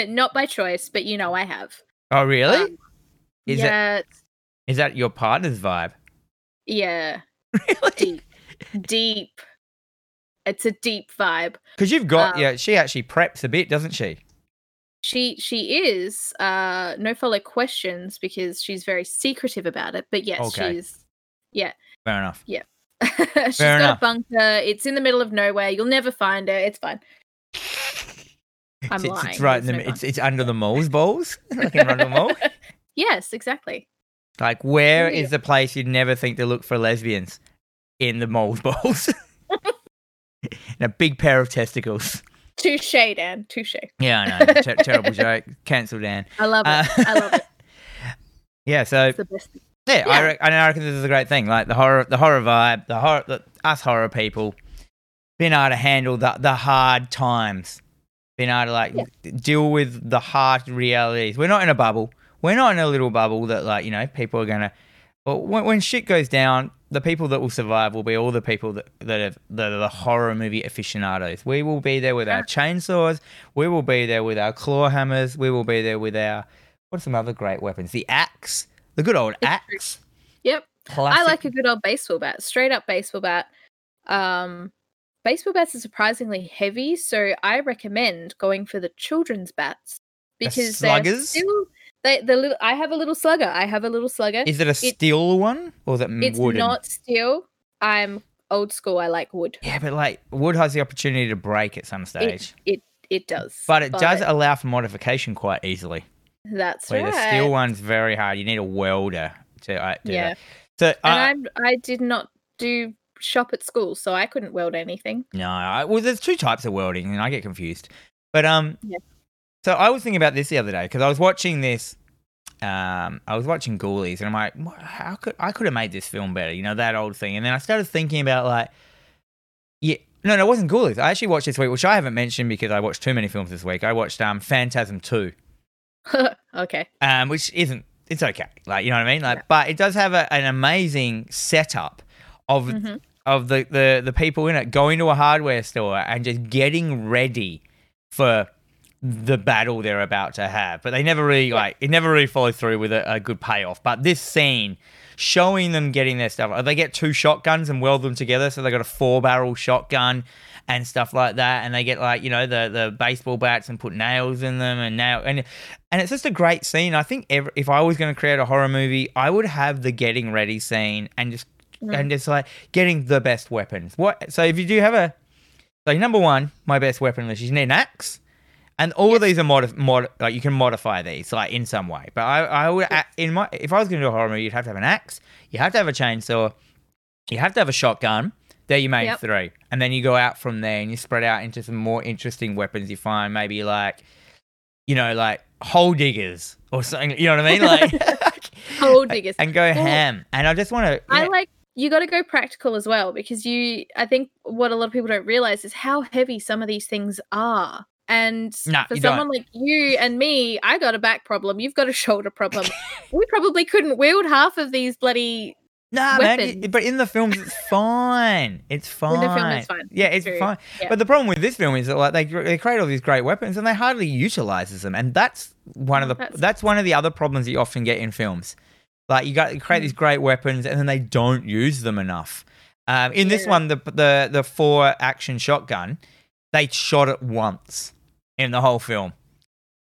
Not by choice, but you know I have. Oh, really? Um, is yeah. That, is that your partner's vibe? Yeah. Really? Deep. Deep. It's a deep vibe. Because you've got, um, yeah, she actually preps a bit, doesn't she? She she is uh, no follow questions because she's very secretive about it. But yes, okay. she's yeah. Fair enough. Yeah, she's Fair got enough. a bunker. It's in the middle of nowhere. You'll never find her. It's fine. I'm it's, lying. It's right. In the, it's it's under the mole's balls. Like in Randall Mole. Yes, exactly. Like, where yeah. is the place you'd never think to look for lesbians? In the mole's balls. And a big pair of testicles. Touche, Dan. Touche. Yeah, I know. Ter- terrible joke. Cancel, Dan. I love it. Uh, I love it. Yeah. So. It's the best thing. Yeah, yeah. I, re- I reckon this is a great thing. Like the horror, the horror vibe, the horror, the, us horror people, being able to handle the, the hard times, being able to like yeah. deal with the hard realities. We're not in a bubble. We're not in a little bubble that like you know people are gonna. Well, when, when shit goes down, the people that will survive will be all the people that that, have, that are the horror movie aficionados. We will be there with yeah. our chainsaws. We will be there with our claw hammers. We will be there with our what's some other great weapons? The axe. The good old axe. Yep. Classic. I like a good old baseball bat. Straight up baseball bat. Um, baseball bats are surprisingly heavy, so I recommend going for the children's bats because the sluggers. Still, they the little. I have a little slugger. I have a little slugger. Is it a steel it, one or is it wooden? It's not steel. I'm old school. I like wood. Yeah, but like wood has the opportunity to break at some stage. It it, it does. But it but does allow for modification quite easily. That's Wait, right. The steel one's very hard. You need a welder to uh, do yeah. that. So, uh, and I'm, I did not do shop at school, so I couldn't weld anything. No, I, well, there's two types of welding, and I get confused. But um, yeah. so I was thinking about this the other day because I was watching this. Um, I was watching Ghoulies, and I'm like, what, how could I could have made this film better? You know that old thing. And then I started thinking about like, yeah, no, no, it wasn't Ghoulies. I actually watched this week, which I haven't mentioned because I watched too many films this week. I watched um, Phantasm two. Okay. Um, which isn't it's okay. Like you know what I mean? Like yeah. but it does have a, an amazing setup of mm-hmm. of the, the, the people in it going to a hardware store and just getting ready for the battle they're about to have. But they never really yeah. like it never really follows through with a, a good payoff. But this scene showing them getting their stuff. They get two shotguns and weld them together, so they got a four barrel shotgun and stuff like that, and they get like you know the, the baseball bats and put nails in them and nail and and it's just a great scene. I think every, if I was going to create a horror movie, I would have the getting ready scene and just mm. and just like getting the best weapons. What so if you do have a like number one, my best weapon list is you need an axe, and all yes. of these are mod, mod like you can modify these like in some way. But I I would yes. in my if I was going to do a horror movie, you'd have to have an axe, you have to have a chainsaw, you have to have a shotgun. There you made yep. three. And then you go out from there and you spread out into some more interesting weapons you find, maybe like, you know, like hole diggers or something. You know what I mean? Like hole diggers. And go well, ham. And I just want to. I know. Like, you got to go practical as well because you, I think what a lot of people don't realize is how heavy some of these things are. And nah, for someone don't. like you and me, I got a back problem. You've got a shoulder problem. We probably couldn't wield half of these bloody. Nah, weapons. man, but in the films it's fine. It's fine. In the film it's fine. Yeah, it's True. fine. Yeah. But the problem with this film is that like they they create all these great weapons and they hardly utilize them, and that's one of the that's, that's one of the other problems that you often get in films. Like you got you create mm. these great weapons and then they don't use them enough. Um, in yeah. this one, the the the four action shotgun, they shot it once in the whole film,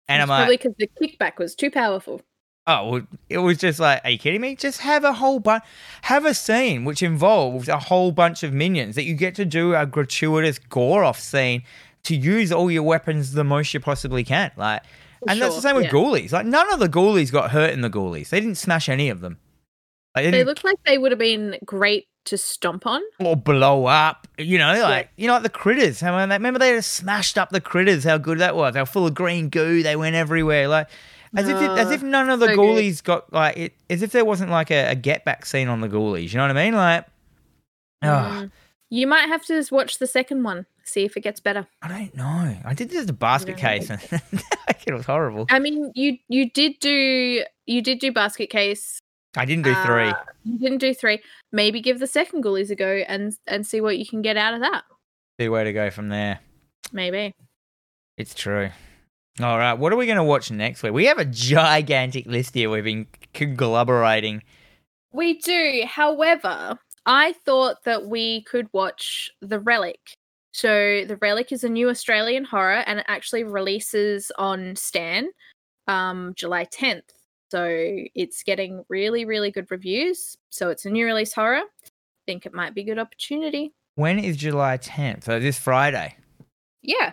and it's I'm probably because like, the kickback was too powerful. Oh, well, it was just like, are you kidding me? Just have a whole bunch, have a scene which involves a whole bunch of minions that you get to do a gratuitous gore-off scene to use all your weapons the most you possibly can. Like, For and sure. that's the same with yeah. Ghoulies. Like, none of the Ghoulies got hurt in the Ghoulies. They didn't smash any of them. Like, they they looked like they would have been great to stomp on. Or blow up. You know, like, yeah. you know, like the critters. Remember they just smashed up the critters, how good that was. They were full of green goo. They went everywhere. Like... As if, it, as if none of the so Ghoulies got, like, it, as if there wasn't, like, a, a get-back scene on the Ghoulies. You know what I mean? Like, oh. Mm. You might have to just watch the second one, see if it gets better. I don't know. I did just a basket case, and it was horrible. I mean, you you did do you did do basket case. I didn't do three. Uh, you didn't do three. Maybe give the second Ghoulies a go and, and see what you can get out of that. See where to go from there. Maybe. It's true. All right, what are we going to watch next week? We have a gigantic list here we've been collaborating. We do. However, I thought that we could watch The Relic. So The Relic is a new Australian horror, and it actually releases on Stan um, July tenth. So it's getting really, really good reviews. So it's a new release horror. I think it might be a good opportunity. When is July tenth? So this Friday? Yeah.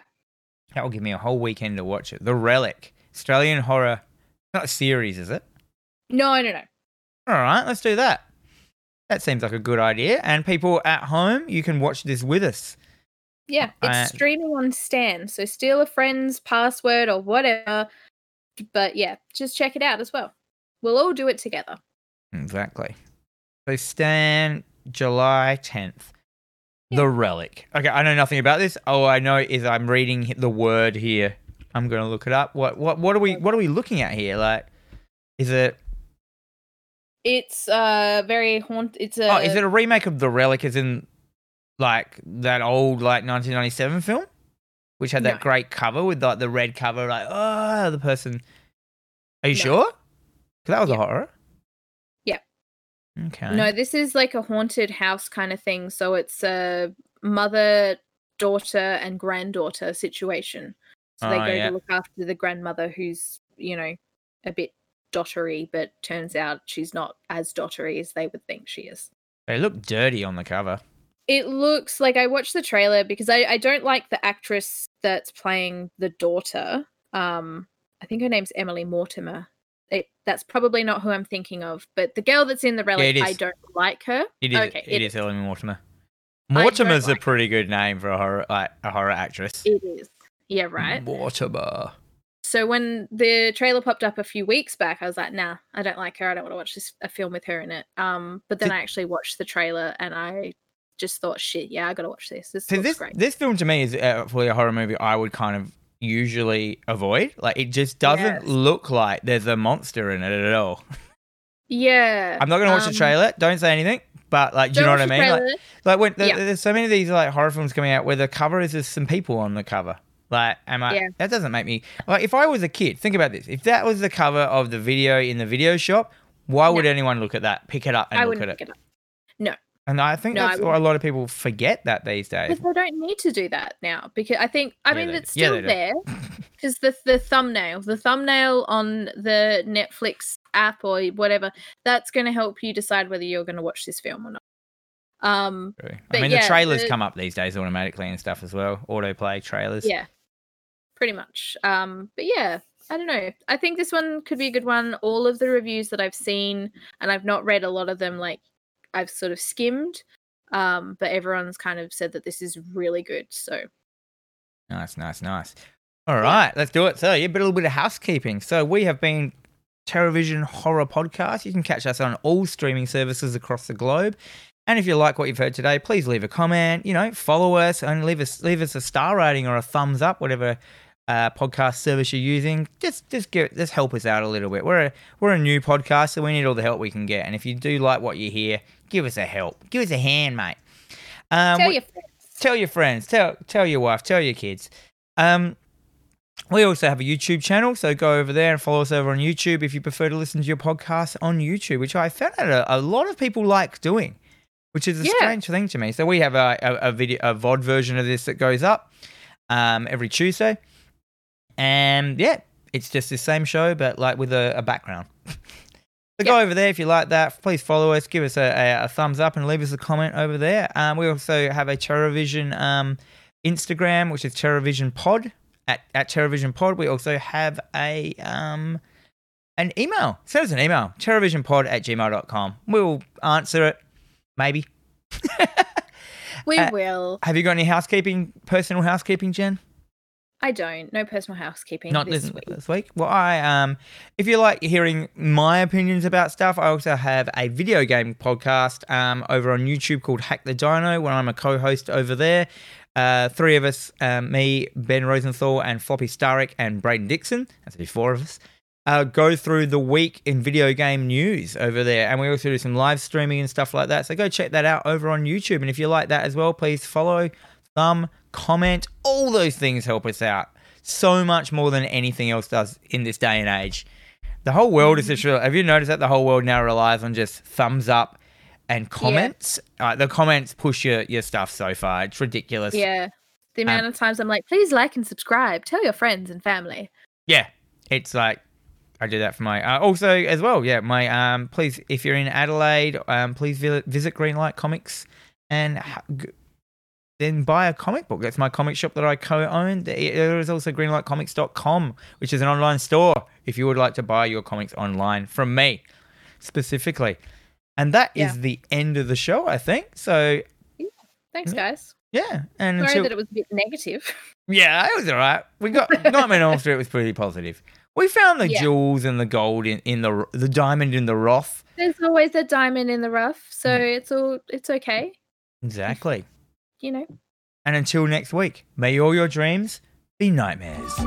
That will give me a whole weekend to watch it. The Relic, Australian horror. It's not a series, is it? No, no, no. All right, let's do that. That seems like a good idea. And people at home, you can watch this with us. Yeah, it's uh, streaming on Stan, so steal a friend's password or whatever. But, yeah, just check it out as well. We'll all do it together. Exactly. So Stan, July tenth. Yeah. The Relic. Okay, I know nothing about this. All I know is I'm reading the word here. I'm going to look it up. What What? What are we What are we looking at here? Like, is it... It's uh very haunt. It's a. Oh, is it a remake of The Relic? As in, like that old like nineteen ninety-seven film, which had that no. great cover with like the red cover, like oh the person. Are you no. sure? Because that was yeah. a horror. Yeah. Okay. No, this is like a haunted house kind of thing. So it's a mother, daughter, and granddaughter situation. So oh, they go yeah. to look after the grandmother, who's you know a bit. Dottery, but turns out she's not as dottery as they would think she is. They look dirty on the cover. It looks like I watched the trailer because I, I don't like the actress that's playing the daughter. Um, I think her name's Emily Mortimer. It, that's probably not who I'm thinking of, but the girl that's in The Relic, yeah, I don't like her. It is. Okay, it, it is Emily Mortimer. Mortimer's like a pretty good name for a horror like, a horror actress. It is. Yeah, right. Mortimer. So when the trailer popped up a few weeks back, I was like, nah, I don't like her. I don't want to watch this a film with her in it. Um, but then did, I actually watched the trailer and I just thought, shit, yeah, I got to watch this. This so looks this, great. This film to me is uh, fully a horror movie I would kind of usually avoid. Like it just doesn't yes. look like there's a monster in it at all. Yeah. I'm not going to watch um, the trailer. Don't say anything. But like, do you know what I mean? Like, like when the, yeah. there's so many of these like horror films coming out where the cover is just some people on the cover. Like, am I, yeah. that doesn't make me, like, if I was a kid, think about this. If that was the cover of the video in the video shop, why would no. anyone look at that, pick it up and I look at it? I wouldn't pick it up. No. And I think no, that's I why a lot of people forget that these days. But they don't need to do that now because I think, I yeah, mean, it's still yeah, there because the, the thumbnail, the thumbnail on the Netflix app or whatever, that's going to help you decide whether you're going to watch this film or not. Um, True. I mean, yeah, the trailers the, come up these days automatically and stuff as well. Autoplay trailers. Yeah. Pretty much. Um, but yeah, I don't know. I think this one could be a good one. All of the reviews that I've seen, and I've not read a lot of them, like I've sort of skimmed, um, but everyone's kind of said that this is really good. So nice, nice, nice. All right, yeah. let's do it. So yeah, but a little bit of housekeeping. So we have been Terror Vision Horror Podcast. You can catch us on all streaming services across the globe. And if you like what you've heard today, please leave a comment, you know, follow us and leave us leave us a star rating or a thumbs up, whatever uh, podcast service you're using. Just just give, just help us out a little bit. We're a, we're a new podcast, so we need all the help we can get. And if you do like what you hear, give us a help. Give us a hand, mate. Um, tell we, your friends. Tell your friends. Tell, tell your wife. Tell your kids. Um, we also have a YouTube channel, so go over there and follow us over on YouTube if you prefer to listen to your podcast on YouTube, which I found out a, a lot of people like doing. Which is a yeah. strange thing to me. So we have a, a, a video, a V O D version of this that goes up um, every Tuesday, and yeah, it's just the same show but like with a, a background. So yeah. go over there if you like that. Please follow us, give us a, a, a thumbs up, and leave us a comment over there. Um, we also have a TerrorVision um, Instagram, which is TerrorVision Pod at at TerrorVision Pod. We also have a um, an email. Send us an email, TerrorVisionPod at gmail dot com. We will answer it. Maybe. we uh, will. Have you got any housekeeping, personal housekeeping, Jen? I don't. No personal housekeeping. Not this, this week. This week. Well, I um, if you like hearing my opinions about stuff, I also have a video game podcast um over on YouTube called Hack the Dino, where I'm a co-host over there. Uh, three of us, um, me, Ben Rosenthal, and Floppy Starrick, and Braden Dixon. That's the four of us. Uh, go through the week in video game news over there, and we also do some live streaming and stuff like that, so go check that out over on YouTube. And if you like that as well, please follow, thumb, comment, all those things help us out so much more than anything else does in this day and age. The whole world is just real. Have you noticed that the whole world now relies on just thumbs up and comments? Yeah. Uh, the comments push your, your stuff so far. It's ridiculous. Yeah, the amount um, of times I'm like, please like and subscribe, tell your friends and family. Yeah, it's like I do that for my uh, also as well. Yeah, my um. Please, if you're in Adelaide, um, please visit Greenlight Comics and ha- g- then buy a comic book. That's my comic shop that I co-own. There is also greenlight comics dot com, which is an online store if you would like to buy your comics online from me specifically. And that yeah. is the end of the show, I think. So yeah. Thanks, guys. Yeah. And sorry until... that it was a bit negative. Yeah, it was all right. We got Nightmare on Elm Street was pretty positive. We found the yeah. jewels and the gold in, in the the diamond in the rough. There's always a diamond in the rough, so mm. it's all it's okay. Exactly. You know. And until next week, may all your dreams be nightmares.